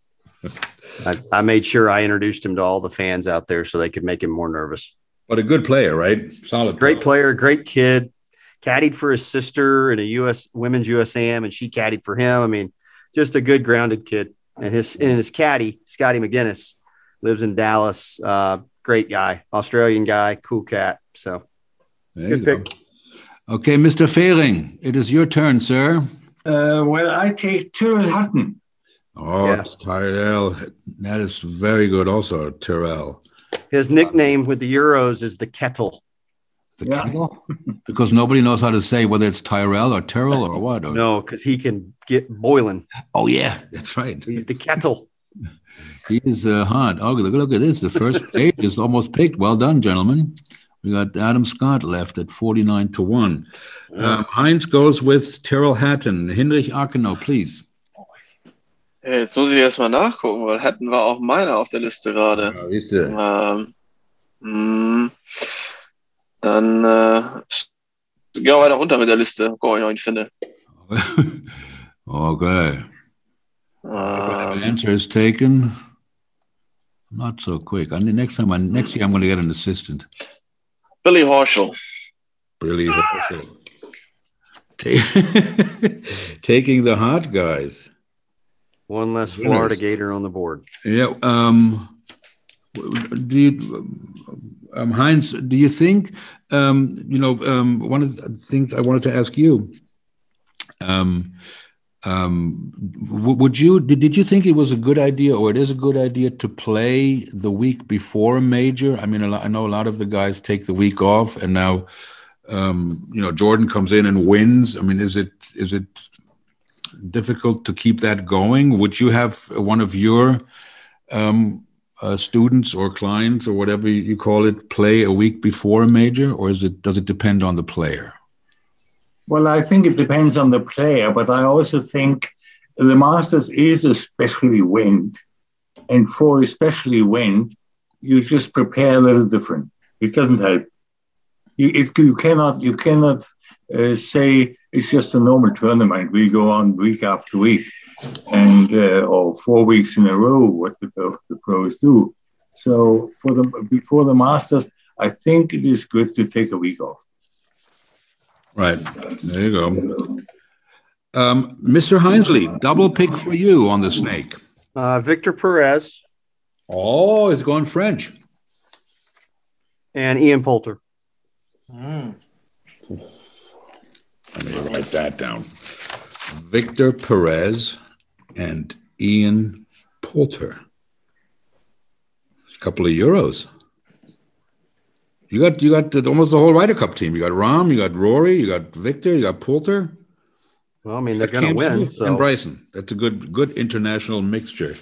I, I made sure I introduced him to all the fans out there so they could make him more nervous. But a good player, right? Solid. Great player, great kid. Caddied for his sister in a U S women's U S A M, and she caddied for him. I mean, just a good grounded kid, and his and his caddy Scotty McGuinness lives in Dallas. Uh, great guy, Australian guy, cool cat. So there good pick. Go. Okay, Mister Fehring, it is your turn, sir. Uh, well, I take Tyrrell Hatton. Oh, yeah. Tyrrell, that is very good. Also, Tyrrell. His nickname with the Euros is the Kettle. The yeah. kettle? Because nobody knows how to say whether it's Tyrell or Tyrrell or what. Or... No, because he can get boiling. Oh, yeah, that's right. He's the kettle. He is uh, hot. Oh, look, look at this. The first page is almost picked. Well done, gentlemen. We got Adam Scott left at forty-nine to one. Um, Heinz goes with Tyrrell Hatton. Hinrich Arkenau, please. Hey, jetzt muss ich erstmal nachgucken, weil Hatton war auch meiner auf der Liste gerade. Ja, siehst du. Ähm, Dann äh, gehen wir weiter runter mit der Liste. Guck, ob ich noch ihn finde. Okay. Um, answer is taken. Not so quick. I mean, next time, I, next year, I'm going to get an assistant. Billy Horschel. Billy Horschel. Taking the hot guys. One less Florida Gator on the board. Yeah. Um, do you, um, Heinz, do you think, um, you know, um, one of the things I wanted to ask you, um, um, would you, did, did you think it was a good idea, or it is a good idea, to play the week before a major? I mean, a lot, I know a lot of the guys take the week off, and now, um, you know, Jordan comes in and wins. I mean, is it, is it difficult to keep that going? Would you have one of your um, uh, students or clients or whatever you call it play a week before a major, or is it, does it depend on the player? Well, I think it depends on the player, but I also think the Masters is especially wind, and for especially wind, you just prepare a little different. It doesn't help. You, it, you cannot, you cannot uh, say it's just a normal tournament. We go on week after week, and uh, or four weeks in a row, what the, the pros do. So for the before the Masters, I think it is good to take a week off. Right. There you go. Um, Mister Hinsley, double pick for you on the snake. Uh, Victor Perez. Oh, he's going French. And Ian Poulter. Mm. Let me write that down. Victor Perez and Ian Poulter. A couple of Euros. You got you got the, almost the whole Ryder Cup team. You got Rahm, you got Rory, you got Victor, you got Poulter. Well, I mean, they're going to win. So. And Bryson. That's a good good international mixture.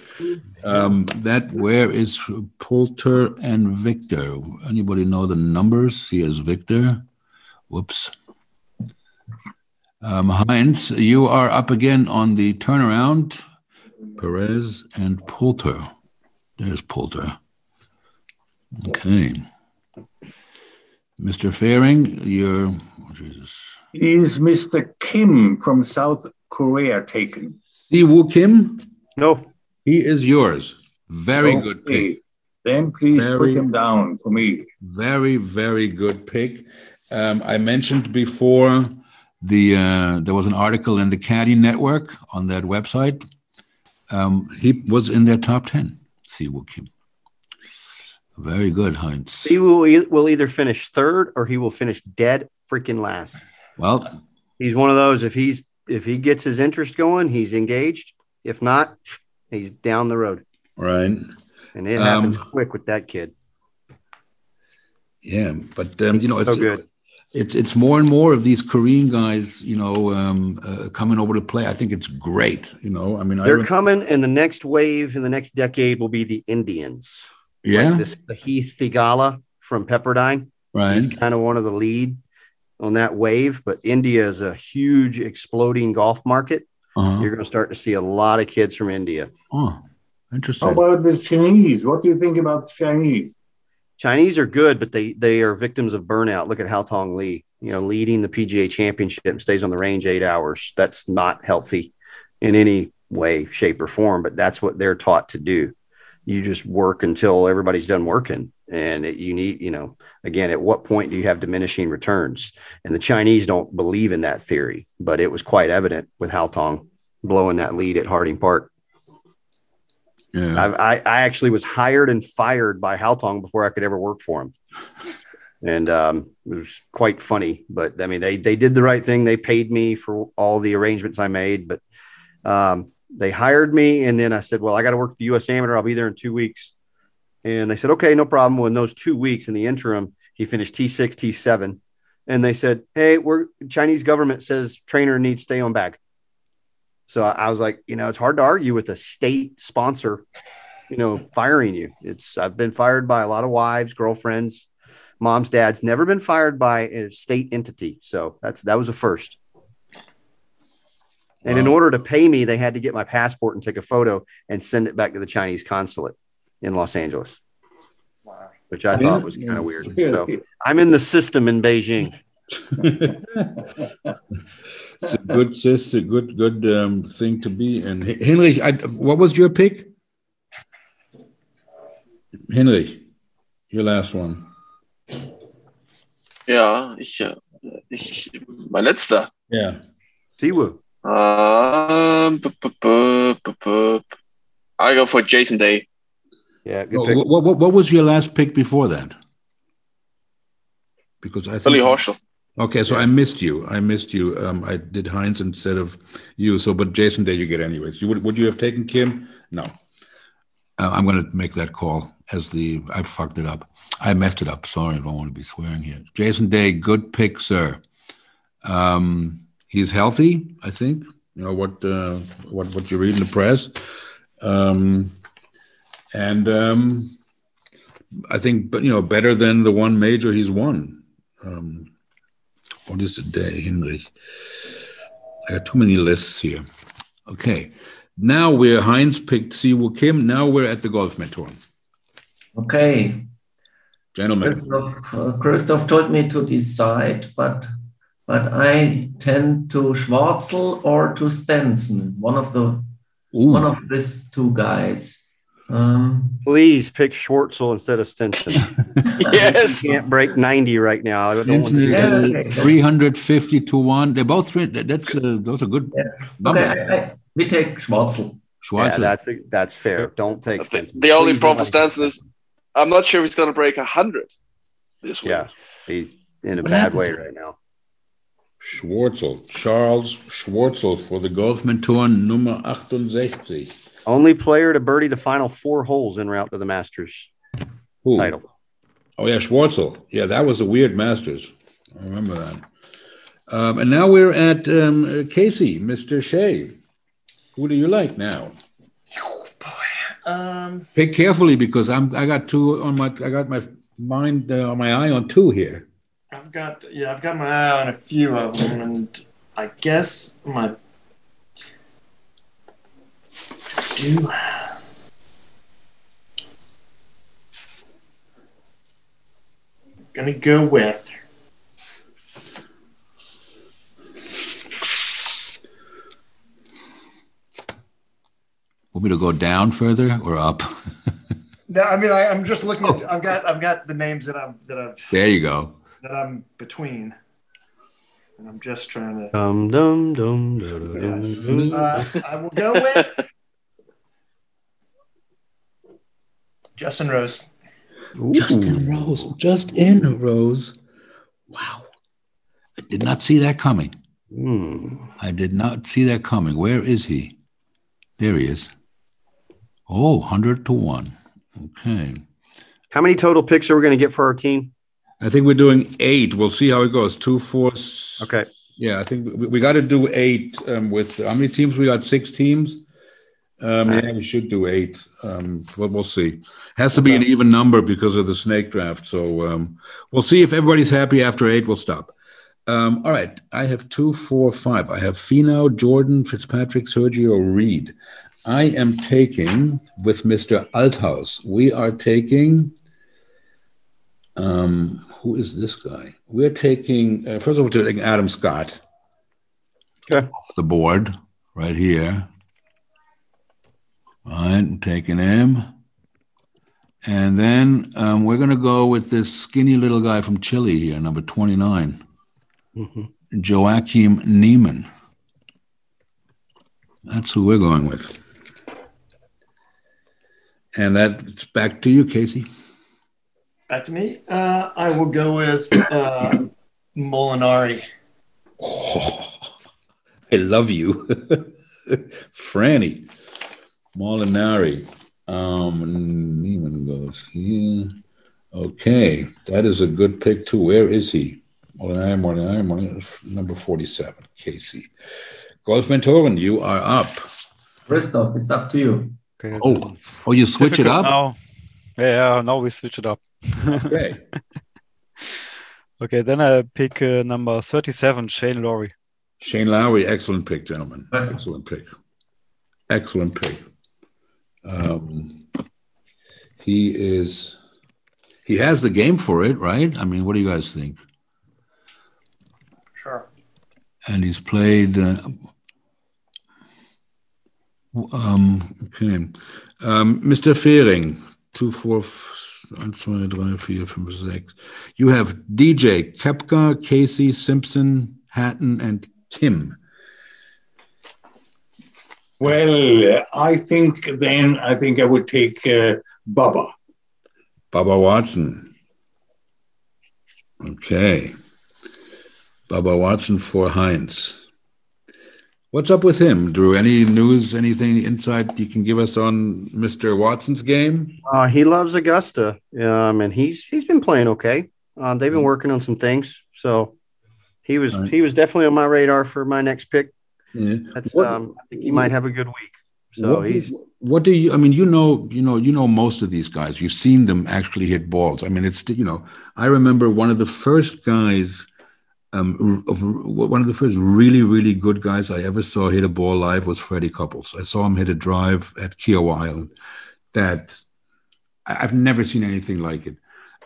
Um, that where is Poulter and Victor? Anybody know the numbers? Here's Victor. Whoops. Um, Heinz, you are up again on the turnaround. Perez and Poulter. There's Poulter. Okay. Mister Fehring, you're... Oh, Jesus. Is Mister Kim from South Korea taken? Siwoo Kim? No. He is yours. Very okay. Good pick. Then please very, put him down for me. Very, very good pick. Um, I mentioned before the uh, there was an article in the Caddy Network on that website. Um, he was in their top ten, Siwoo Kim. Very good, Heinz. He will, e- will either finish third or he will finish dead freaking last. Well, he's one of those. If he's if he gets his interest going, he's engaged. If not, he's down the road. Right, and it happens um, quick with that kid. Yeah, but um, you know, it's so good. It's, it's it's more and more of these Korean guys, you know, um, uh, coming over to play. I think it's great. You know, I mean, they're I re- coming, and the next wave in the next decade will be the Indians. Yeah, like this Heath Thigala from Pepperdine. Right, he's kind of one of the lead on that wave. But India is a huge exploding golf market. Uh-huh. You're going to start to see a lot of kids from India. Oh, interesting. How about the Chinese? What do you think about the Chinese? Chinese are good, but they they are victims of burnout. Look at Hao Tong Lee, you know, leading the P G A Championship and stays on the range eight hours. That's not healthy in any way, shape, or form. But that's what they're taught to do. You just work until everybody's done working, and it, you need, you know, again, at what point do you have diminishing returns? And the Chinese don't believe in that theory, but it was quite evident with Hao Tong blowing that lead at Harding Park. Yeah. I, I, I actually was hired and fired by Hao Tong before I could ever work for him. And um, it was quite funny, but I mean, they, they did the right thing. They paid me for all the arrangements I made, but um, they hired me, and then I said, well, I got to work the U S Amateur. I'll be there in two weeks. And they said, okay, no problem. Well, in those two weeks in the interim, he finished T six, T seven. And they said, hey, we're Chinese government says trainer needs stay on bag. So I was like, you know, it's hard to argue with a state sponsor, you know, firing you. It's I've been fired by a lot of wives, girlfriends, moms, dads, never been fired by a state entity. So that's that was a first. And wow. In order to pay me, they had to get my passport and take a photo and send it back to the Chinese consulate in Los Angeles, wow. Which I yeah. thought was kind of weird. Yeah. So I'm in the system in Beijing. It's a good sister, good, good um, thing to be in. Hinrich, I, what was your pick? Hinrich, your last one. Ja, ich, ich, mein letzter. Yeah. Siwa. Um, b- b- b- b- b- I go for Jason Day. Yeah. Good pick. What, what, what was your last pick before that? Because I think Billy Horschel. Okay, so I missed you. I missed you. Um, I did Heinz instead of you. So, but Jason Day you get anyways. You would would you have taken Kim? No. Uh, I'm going to make that call as the I fucked it up. I messed it up. Sorry, I don't want to be swearing here. Jason Day, good pick, sir. Um, he's healthy, I think. You know what? Uh, what what you read in the press, um, and um, I think, but you know, better than the one major he's won. Um, what is the day, Hinrich? I got too many lists here. Okay. Now we're Heinz picked Siwoo Kim. Now we're at the golf mentor. Okay. Gentlemen. Christoph, uh, Christoph told me to decide, but but I tend to Schwarzel or to Stenson, one of the Ooh. one of these two guys. Um, Please pick Schwarzel instead of Stenson. Yes. You can't break ninety right now. I don't want to yeah, okay. three hundred fifty to one. They're both three. That's uh, those are good. Yeah. Okay. I, I, We take Schwarzel. Schwarzel. Yeah, that's a, that's fair. Don't take Stenson. The, the only problem for Stenson is I'm not sure he's going to break one hundred this week. Yeah, he's in a what bad way right now. Schwarzel. Charles Schwarzel for the Golf Mentor Nummer sixty-eight. Only player to birdie the final four holes en route to the Masters Who? title. Oh, yeah, Schwarzel. Yeah, that was a weird Masters. I remember that. Um, and now we're at um, Casey, Mister Shea. Who do you like now? Oh boy! Um, Pick carefully because I'm. I got two on my. I got my mind uh, on my eye on two here. I've got yeah. I've got my eye on a few of them, and I guess my. Do. Gonna go with. Want me to go down further or up? No, I mean I, I'm just looking. At, I've got I've got the names that I'm that I've. There you go. That I'm between, and I'm just trying to. Dum dum dum dum dum. Yeah. Uh, I will go with Justin Rose. Ooh. Justin Rose. Justin Rose. Wow, I did not see that coming. Mm. I did not see that coming. Where is he? There he is. Oh, one hundred to one. Okay. How many total picks are we going to get for our team? I think we're doing eight. We'll see how it goes. Two, four. Okay. Yeah, I think we, we got to do eight um, with how many teams? We got six teams. Um, right. Yeah, we should do eight. Um, but we'll see. Has to be an even number because of the snake draft. So um, we'll see if everybody's happy after eight. We'll stop. Um, all right, I have two, four, five. I have Finau, Jordan, Fitzpatrick, Sergio, Reed. I am taking with Mister Althaus. We are taking. Um, who is this guy? We're taking. Uh, first of all, we're taking Adam Scott. Okay. Off the board, right here. All right, I'm taking him. And then um, we're going to go with this skinny little guy from Chile here, number twenty-nine. Mm-hmm. Joachim Niemann. That's who we're going with. And that's back to you, Casey. Back to me. Uh, I will go with uh, Molinari. Oh, I love you. Franny. Molinari. Um, Niemann goes here. Okay. That is a good pick, too. Where is he? Morning, morning, morning. Number forty-seven, Casey. Golf Mentoren, you are up. Christoph, it's up to you. Okay. Oh, oh, you switch Difficult it up? Now. Yeah, now we switch it up. Okay. Okay, then I pick uh, number thirty-seven, Shane Lowry. Shane Lowry, excellent pick, gentlemen. Excellent pick. Excellent pick. Um, he is, he has the game for it, right? I mean, what do you guys think? Sure. And he's played. Uh, um, okay. Um, Mister Fehring, two, four, one, two, three, four, five, six. You have D J, Koepka, Casey, Simpson, Hatton, and Kim? Well, I think then I think I would take uh, Bubba. Bubba Watson. Okay. Bubba Watson for Heinz. What's up with him, Drew? Any news, anything, insight you can give us on Mister Watson's game? Uh, he loves Augusta, um, and he's he's been playing okay. Um, they've been working on some things, so he was right. he was definitely on my radar for my next pick. Yeah. That's what, um, I think he might have a good week. So what he's. Do, what do you? I mean, you know, you know, you know most of these guys. You've seen them actually hit balls. I mean, it's you know, I remember one of the first guys. Um, of, one of the first really, really good guys I ever saw hit a ball live was Freddie Couples. I saw him hit a drive at Kiowa Island that I've never seen anything like it.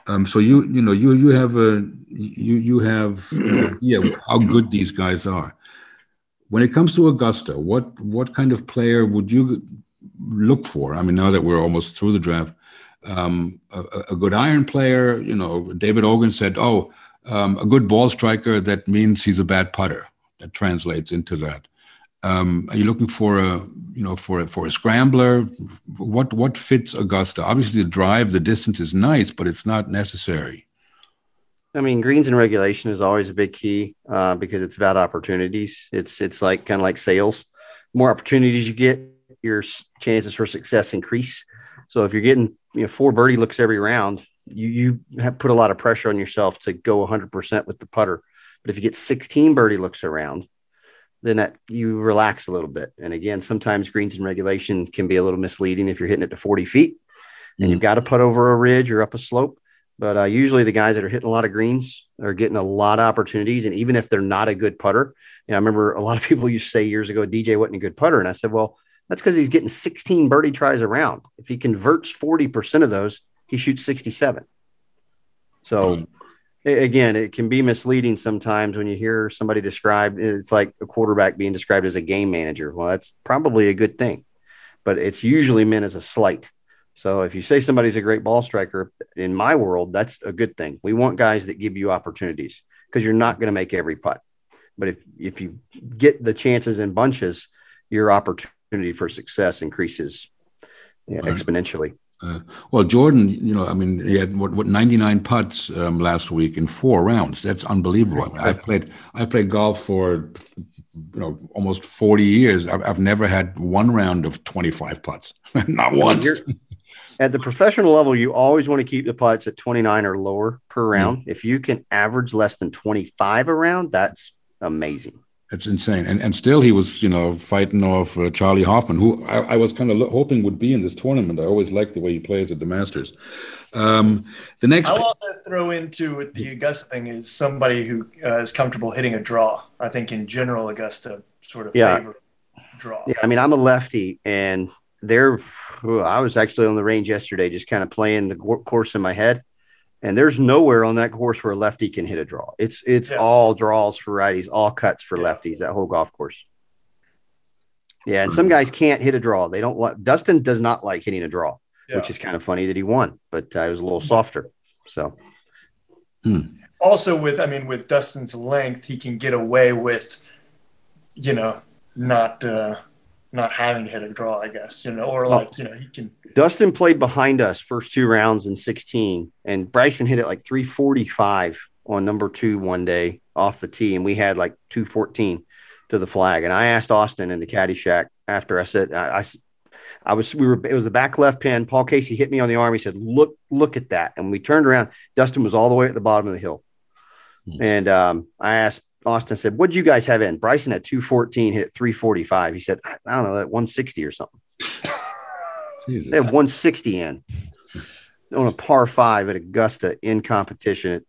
Um, so you, you know, you you have a you you have yeah how good these guys are. When it comes to Augusta, what what kind of player would you look for? I mean, now that we're almost through the draft, um, a, a good iron player. You know, David Ogan said, "Oh." Um, a good ball striker, that means he's a bad putter. That translates into that. Um, are you looking for a, you know, for a, for a scrambler? What what fits Augusta? Obviously, the drive, the distance is nice, but it's not necessary. I mean, greens and regulation is always a big key uh, because it's about opportunities. It's it's like kind of like sales. More opportunities you get, your chances for success increase. So if you're getting you know four birdie looks every round. You you have put a lot of pressure on yourself to go one hundred percent with the putter. But if you get sixteen birdie looks around, then that you relax a little bit. And again, sometimes greens and regulation can be a little misleading if you're hitting it to forty feet and mm-hmm. you've got to putt over a ridge or up a slope. But uh, usually the guys that are hitting a lot of greens are getting a lot of opportunities. And even if they're not a good putter, you know, I remember a lot of people used to say years ago, D J wasn't a good putter. And I said, well, that's because he's getting sixteen birdie tries around. If he converts forty percent of those, he shoots sixty-seven. So, mm. again, it can be misleading sometimes when you hear somebody described. It's like a quarterback being described as a game manager. Well, that's probably a good thing, but it's usually meant as a slight. So if you say somebody's a great ball striker, in my world, that's a good thing. We want guys that give you opportunities because you're not going to make every putt. But if, if you get the chances in bunches, your opportunity for success increases yeah, right. exponentially. Uh, well, Jordan, you know, I mean, he had what, what ninety-nine putts um, last week in four rounds. That's unbelievable. I mean, I played, I played golf for, you know, almost forty years. I've, I've never had one round of twenty-five putts, not once. At the professional level, you always want to keep the putts at twenty-nine or lower per round. Mm-hmm. If you can average less than twenty-five a round, that's amazing. It's insane. And and still he was, you know, fighting off uh, Charlie Hoffman, who I, I was kind of lo- hoping would be in this tournament. I always liked the way he plays at the Masters. Um, the next I'll also throw into with the Augusta thing is somebody who uh, is comfortable hitting a draw. I think in general, Augusta sort of yeah. favor draw. Yeah, I mean, I'm a lefty, and there I was actually on the range yesterday just kind of playing the go- course in my head. And there's nowhere on that course where a lefty can hit a draw. It's it's yeah. all draws for righties, all cuts for lefties, that whole golf course. Yeah, and some guys can't hit a draw. They don't like – Dustin does not like hitting a draw, yeah. which is kind of funny that he won, but uh, it was a little softer. So, hmm. Also with – I mean, with Dustin's length, he can get away with, you know, not uh, not having to hit a draw, I guess, you know, or like, oh. you know, he can – Dustin played behind us first two rounds in sixteen, and Bryson hit it like three forty-five on number two one day off the tee, and we had like two fourteen to the flag. And I asked Austin in the caddy shack after I said, I, I, I was, we were, it was a back left pin. Paul Casey hit me on the arm. He said, look, look at that. And we turned around. Dustin was all the way at the bottom of the hill. Mm-hmm. And um, I asked Austin, I said, what'd you guys have in? Bryson at two fourteen, hit it three forty-five. He said, I, I don't know, that one sixty or something. Jesus. They had one sixty in on a par five at Augusta in competition.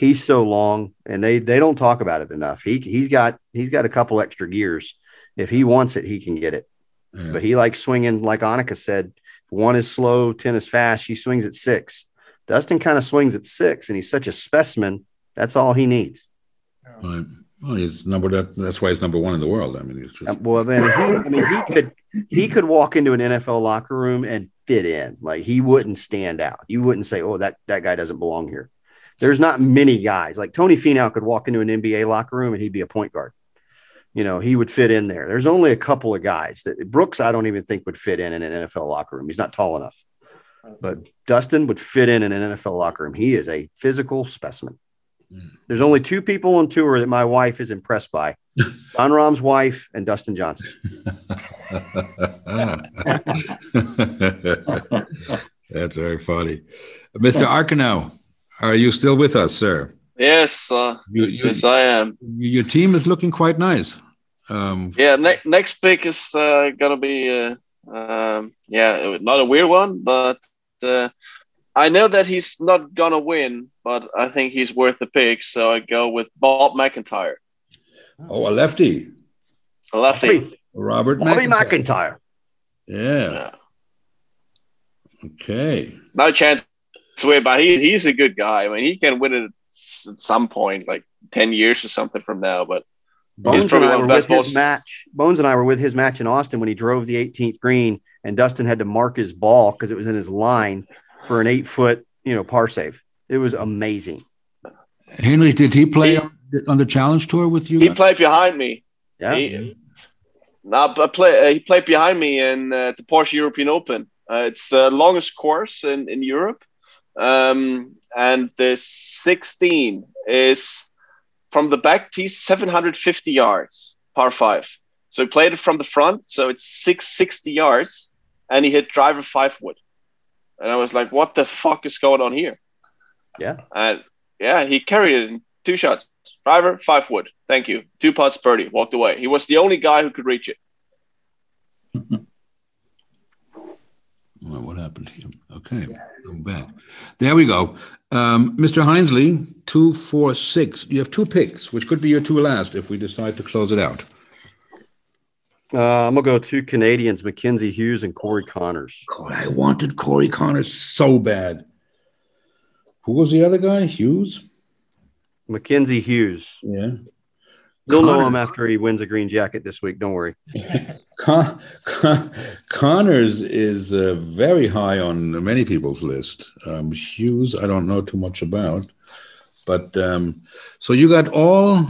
He's so long, and they, they don't talk about it enough. He he's got he's got a couple extra gears. If he wants it, he can get it. Yeah. But he likes swinging, like Annika said. One is slow, ten is fast. She swings at six. Dustin kind of swings at six, and he's such a specimen. That's all he needs. Right. Well, he's number that. That's why he's number one in the world. I mean, he's just well. Then he, I mean, he could he could walk into an N F L locker room and fit in. Like he wouldn't stand out. You wouldn't say, "Oh, that that guy doesn't belong here." There's not many guys like Tony Finau could walk into an N B A locker room and he'd be a point guard. you know, he would fit in there. There's only a couple of guys that Brooks, I don't even think would fit in in an N F L locker room. He's not tall enough, but Dustin would fit in in an N F L locker room. He is a physical specimen. Mm. There's only two people on tour that my wife is impressed by, John Rahm's wife and Dustin Johnson. That's very funny. Mister Arkenau, are you still with us, sir? Yes, uh, you, you, yes, I am. Your team is looking quite nice. Um, yeah, ne- next pick is uh, gonna be, uh, um, yeah, not a weird one, but uh, I know that he's not gonna win, but I think he's worth the pick, so I go with Bob McIntyre. Oh, a lefty. A lefty. Bobby. Robert Bobby McIntyre. McIntyre. Yeah. yeah. Okay. No chance to win, but he, he's a good guy. I mean, he can win it at some point, like ten years or something from now, but Bones and I were with his match. Bones and I were with his match in Austin when he drove the eighteenth green and Dustin had to mark his ball because it was in his line for an eight foot, you know, par save. It was amazing. Henry, did he play he, on the Challenge Tour with you? He played behind me. Yeah. He, no, but play, uh, he played behind me in uh, the Porsche European Open. Uh, it's the uh, longest course in, in Europe. Um, and the sixteen is from the back tee, seven hundred fifty yards, par five. So he played it from the front, so it's six hundred sixty yards, and he hit driver five wood. And I was like, what the fuck is going on here? Yeah. And yeah, he carried it in two shots. Driver, five wood. Thank you. Two putts, birdie. Walked away. He was the only guy who could reach it. Well, what happened to him? Okay, I'm back. There we go. Um, Mister Hinsley, two, four, six. You have two picks, which could be your two last if we decide to close it out. Uh, I'm going to go two Canadians, Mackenzie Hughes and Corey Connors. God, I wanted Corey Connors so bad. Who was the other guy? Hughes? Mackenzie Hughes. Yeah. You'll Connor. know him after he wins a green jacket this week. Don't worry. Con- Con- Connors is uh, very high on many people's list. Um, Hughes, I don't know too much about, but um, so you got all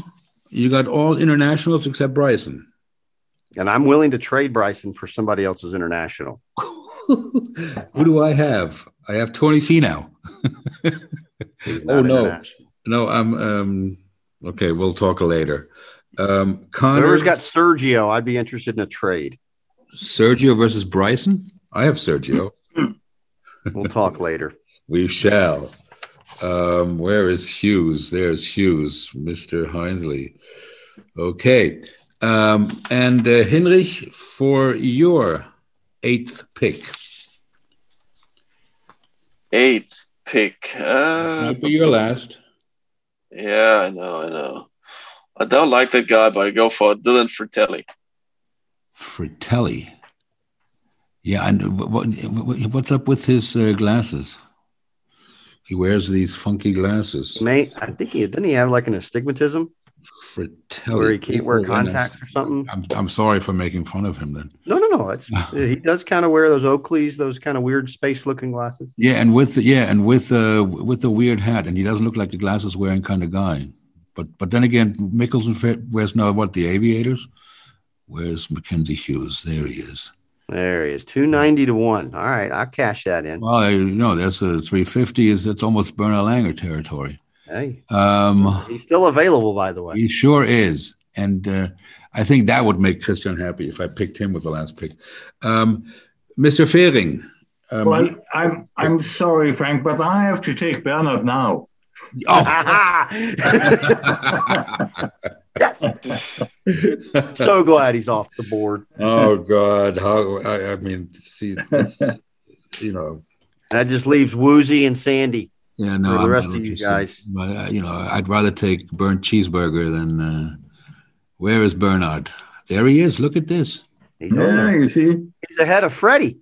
you got all internationals except Bryson, and I'm willing to trade Bryson for somebody else's international. Who do I have? I have Tony Finau. He's not oh no, no, I'm. Um, Okay, we'll talk later. Um, Connors, whoever's got Sergio, I'd be interested in a trade. Sergio versus Bryson? I have Sergio. We'll talk later. We shall. Um, where is Hughes? There's Hughes, Mister Hinsley. Okay. Um, and uh, Hinrich, for your eighth pick. Eighth pick. Uh, Might be your last. Yeah, I know, I know. I don't like that guy, but I go for Dylan Fratelli. Fratelli? Yeah, and what, what's up with his uh, glasses? He wears these funky glasses. Mate, I think he doesn't he have like an astigmatism? Fratelli. Where he can't wear contacts or something? I'm, I'm sorry for making fun of him then. No, no, no. It's, he does kind of wear those Oakleys, those kind of weird space-looking glasses. Yeah, and with the, yeah, and with uh, with the weird hat, and he doesn't look like the glasses-wearing kind of guy. But but then again, Mickelson wears now what, the Aviators? Where's Mackenzie Hughes? There he is. There he is, two ninety to one. All right, I'll cash that in. Well, you know, that's a three fifty. Is that's almost Bernhard Langer territory. Hey, um, he's still available, by the way. He sure is, and uh, I think that would make Christian happy if I picked him with the last pick. Um, Mister Fehring. Um, well, I'm I'm sorry, Frank, but I have to take Bernhard now. Oh. So glad he's off the board. Oh God, how I, I mean, see, you know, that just leaves Woozy and Sandy. Yeah, no. For the I'm rest of you guys, but, uh, you know, I'd rather take burnt cheeseburger than. Uh, where is Bernhard? There he is. Look at this. He's yeah, on there. You see, he's ahead of Freddie.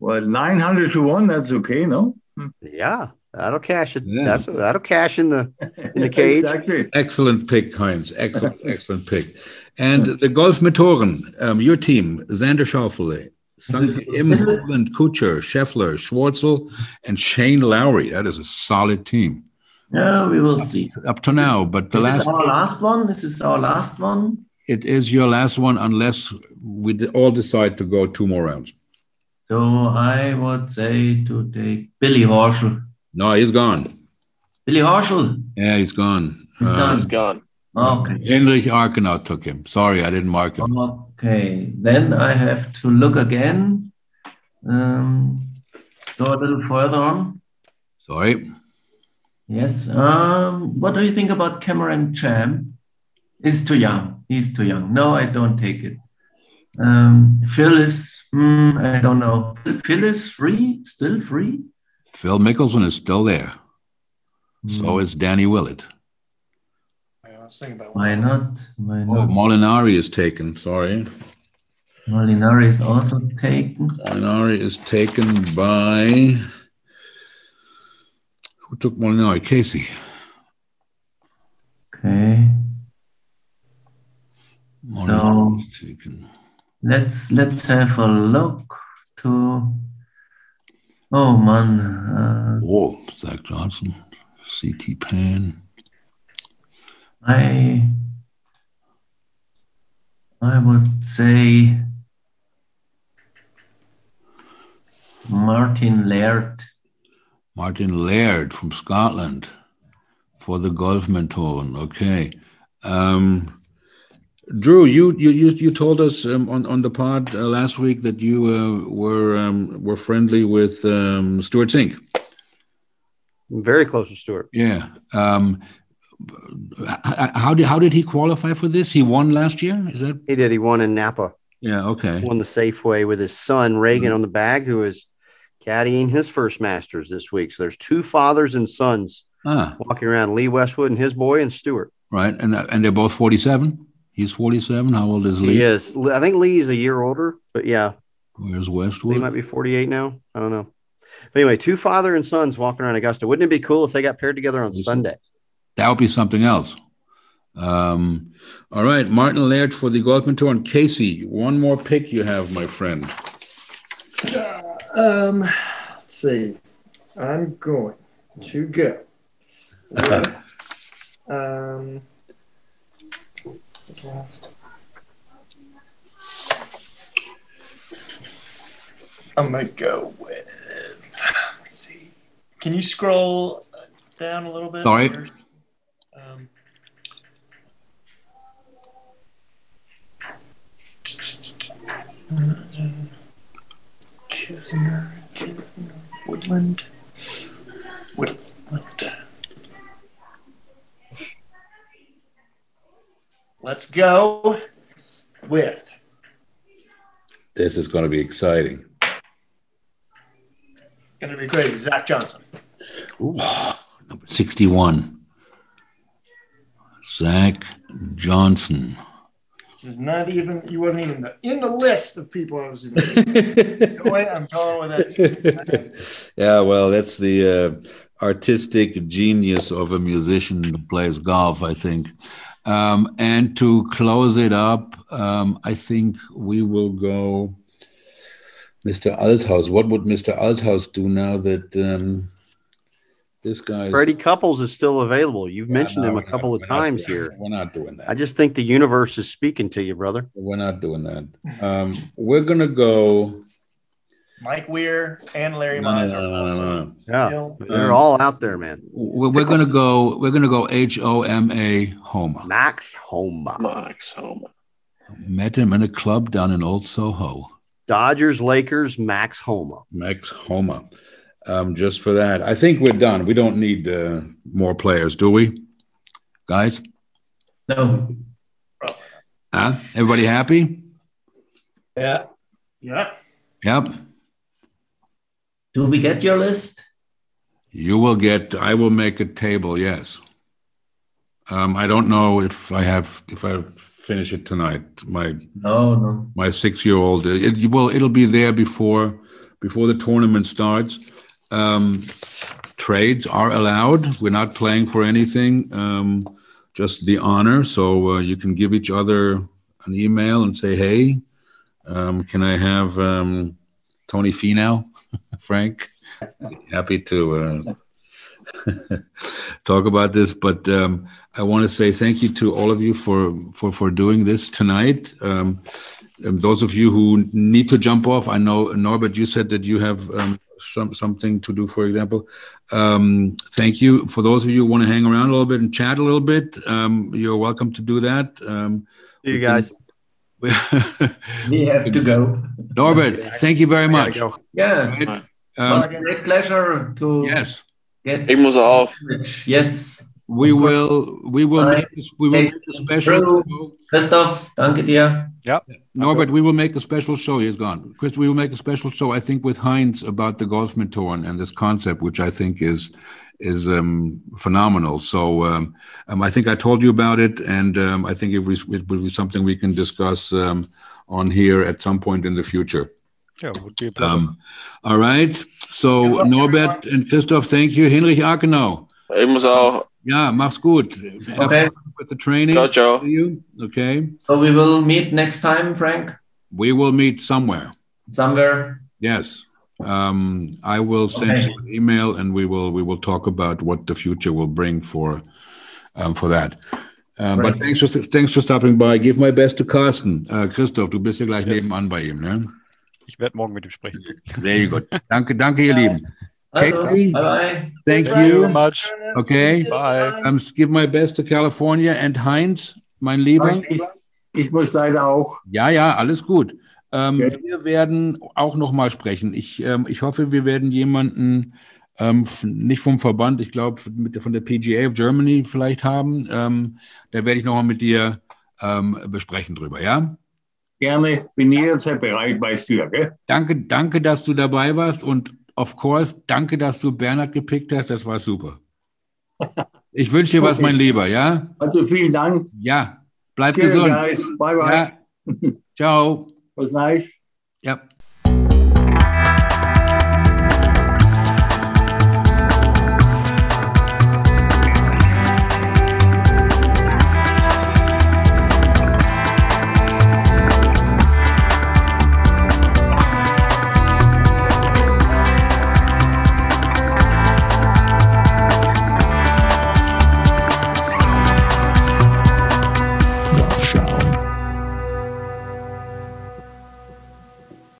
Well, nine hundred to one. That's okay, no? Yeah, that'll cash it. Yeah. That's that'll cash in the in the cage. Exactly. Excellent pick, Heinz. Excellent, excellent pick. And the Golf Motoren, um, your team: Xander Schauffele, Sungjae Im, Hovland, Kutschera, Scheffler, Schwartzel, and Shane Lowry. That is a solid team. Yeah, we will up, see. Up to now, but the this last, is our last one. This is our last one. it is your last one unless we all decide to go two more rounds. So I would say to take Billy Horschel. No, he's gone. Billy Horschel? Yeah, he's gone. He's uh, gone. He's gone. Okay. Hinrich Arkenau took him. Sorry, I didn't mark him. Okay, then I have to look again. Um, go a little further on. Sorry. Yes. Um, what do you think about Cameron Champ? He's too young. He's too young. No, I don't take it. Um, Phil is, mm, I don't know. Phil is free, still free. Phil Mickelson is still there. Mm. So is Danny Willett. About Why not? Why not? Oh, Molinari is taken. Sorry. Molinari is also taken. Molinari is taken by. Who took Molinari? Casey. Okay. Molinari so is taken. Let's let's have a look to. Oh man. Uh, oh, Zach Johnson, C T Pan. I I would say Martin Laird. Martin Laird from Scotland for the Golf Mentoren. Okay, um, Drew, you you you told us um, on on the pod uh, last week that you uh, were um, were friendly with um, Stuart Sink. Very close to Stuart. Yeah. Um, How did how did he qualify for this? He won last year. Is that he did? He won in Napa. Yeah. Okay. He won the Safeway with his son Reagan mm-hmm. on the bag, who is caddying his first Masters this week. So there's two fathers and sons ah. walking around: Lee Westwood and his boy, and Stewart. Right, and and they're both forty-seven. He's forty-seven. How old is Lee? He is. I think Lee's a year older, but yeah. Where's Westwood? He might be forty-eight now. I don't know. But anyway, two father and sons walking around Augusta. Wouldn't it be cool if they got paired together on He's Sunday? That would be something else. Um, all right, Martin Laird for the Golf Mentor. And Casey, one more pick you have, my friend. Uh, um, let's see. I'm going to go. With, um, what's last? I'm going to go with, let's see. Can you scroll down a little bit? Sorry. Or- Um, Kisner, Kisner, Woodland, Woodland. Let's go with. This is going to be exciting. It's going to be crazy. Zach Johnson. Ooh. Number sixty-one. Zach Johnson. This is not even, he wasn't even the, in the list of people I was even. No way, I'm going with it. Yeah, well, that's the uh, artistic genius of a musician who plays golf, I think. Um, and to close it up, um, I think we will go Mister Althaus. What would Mister Althaus do now that. Um, This guy, Freddie Couples is still available. You've yeah, mentioned no, him a couple not, of times not, here. We're not doing that. I just think the universe is speaking to you, brother. We're not doing that. Um, we're gonna go. Mike Weir and Larry no, Mize. No, no, no, no. Yeah, they're um, all out there, man. We're, we're gonna go. We're gonna go. H O M A Homa. Max Homa. Max Homa. Met him in a club down in Old Soho. Dodgers, Lakers. Max Homa. Max Homa. Um, just for that, I think we're done. We don't need uh, more players, do we, guys? No. Huh? Everybody happy? Yeah. Yeah. Yep. Do we get your list? You will get. I will make a table. Yes. Um, I don't know if I have. If I finish it tonight, my no, no. my six-year-old. It, well, it'll be there before before the tournament starts. Um, trades are allowed. We're not playing for anything, um, just the honor. So uh, you can give each other an email and say, hey, um, can I have um, Tony Finau, Frank? Happy to uh, talk about this, but um, I want to say thank you to all of you for, for, for doing this tonight. Um, those of you who need to jump off, I know, Norbert, you said that you have um, some, something to do, for example. Um, thank you. For those of you who want to hang around a little bit and chat a little bit, um, you're welcome to do that. Um, See you guys. Can, we have to go. Norbert, thank you very much. Yeah, right. um, it was a great pleasure to yes. get it was all. Yes. We will we will Bye. make this, we will make a special show. Christoph, danke dir. Yeah. Norbert, we will make a special show. He's gone. Chris, we will make a special show, I think, with Heinz about the Golfmentoren and this concept, which I think is is um, phenomenal. So um, um, I think I told you about it, and um, I think it will, it will be something we can discuss um, on here at some point in the future. Yeah, it would be a pleasure. Um, all right. So Norbert and Christoph, thank you. Hinrich Arkenau. Ich muss auch. Yeah, mach's gut. Okay. With the training. Ciao, ciao. You. Okay. So we will meet next time, Frank? We will meet somewhere. Somewhere? Yes. Um, I will send okay. you an email, and we will we will talk about what the future will bring for um, for that. Um, right. But thanks for thanks for stopping by. Give my best to Carsten. Uh, Christoph, du bist ja gleich yes. nebenan bei ihm, ne? Ich werde morgen mit ihm sprechen. Sehr gut. Danke, danke, ihr Lieben. Also, Casey, bye bye. Thank bye you. Very much. Okay. Bye. Um, give my best to California and Heinz, mein Lieber. Ich, ich muss leider auch. Ja, ja, alles gut. Ähm, okay. Wir werden auch noch mal sprechen. Ich, ähm, ich hoffe, wir werden jemanden, ähm, nicht vom Verband, ich glaube von der P G A of Germany vielleicht haben. Ähm, da werde ich noch mal mit dir ähm, besprechen drüber, ja? Gerne, bin jederzeit bereit, weißt du ja, gell? Danke, danke, dass du dabei warst, und of course, danke, dass du Bernhard gepickt hast, das war super. Ich wünsche dir okay. was, mein Lieber, ja? Also vielen Dank. Ja, bleib Cheers, gesund. Guys. Bye, bye. Ja. Ciao. Was nice. Yep.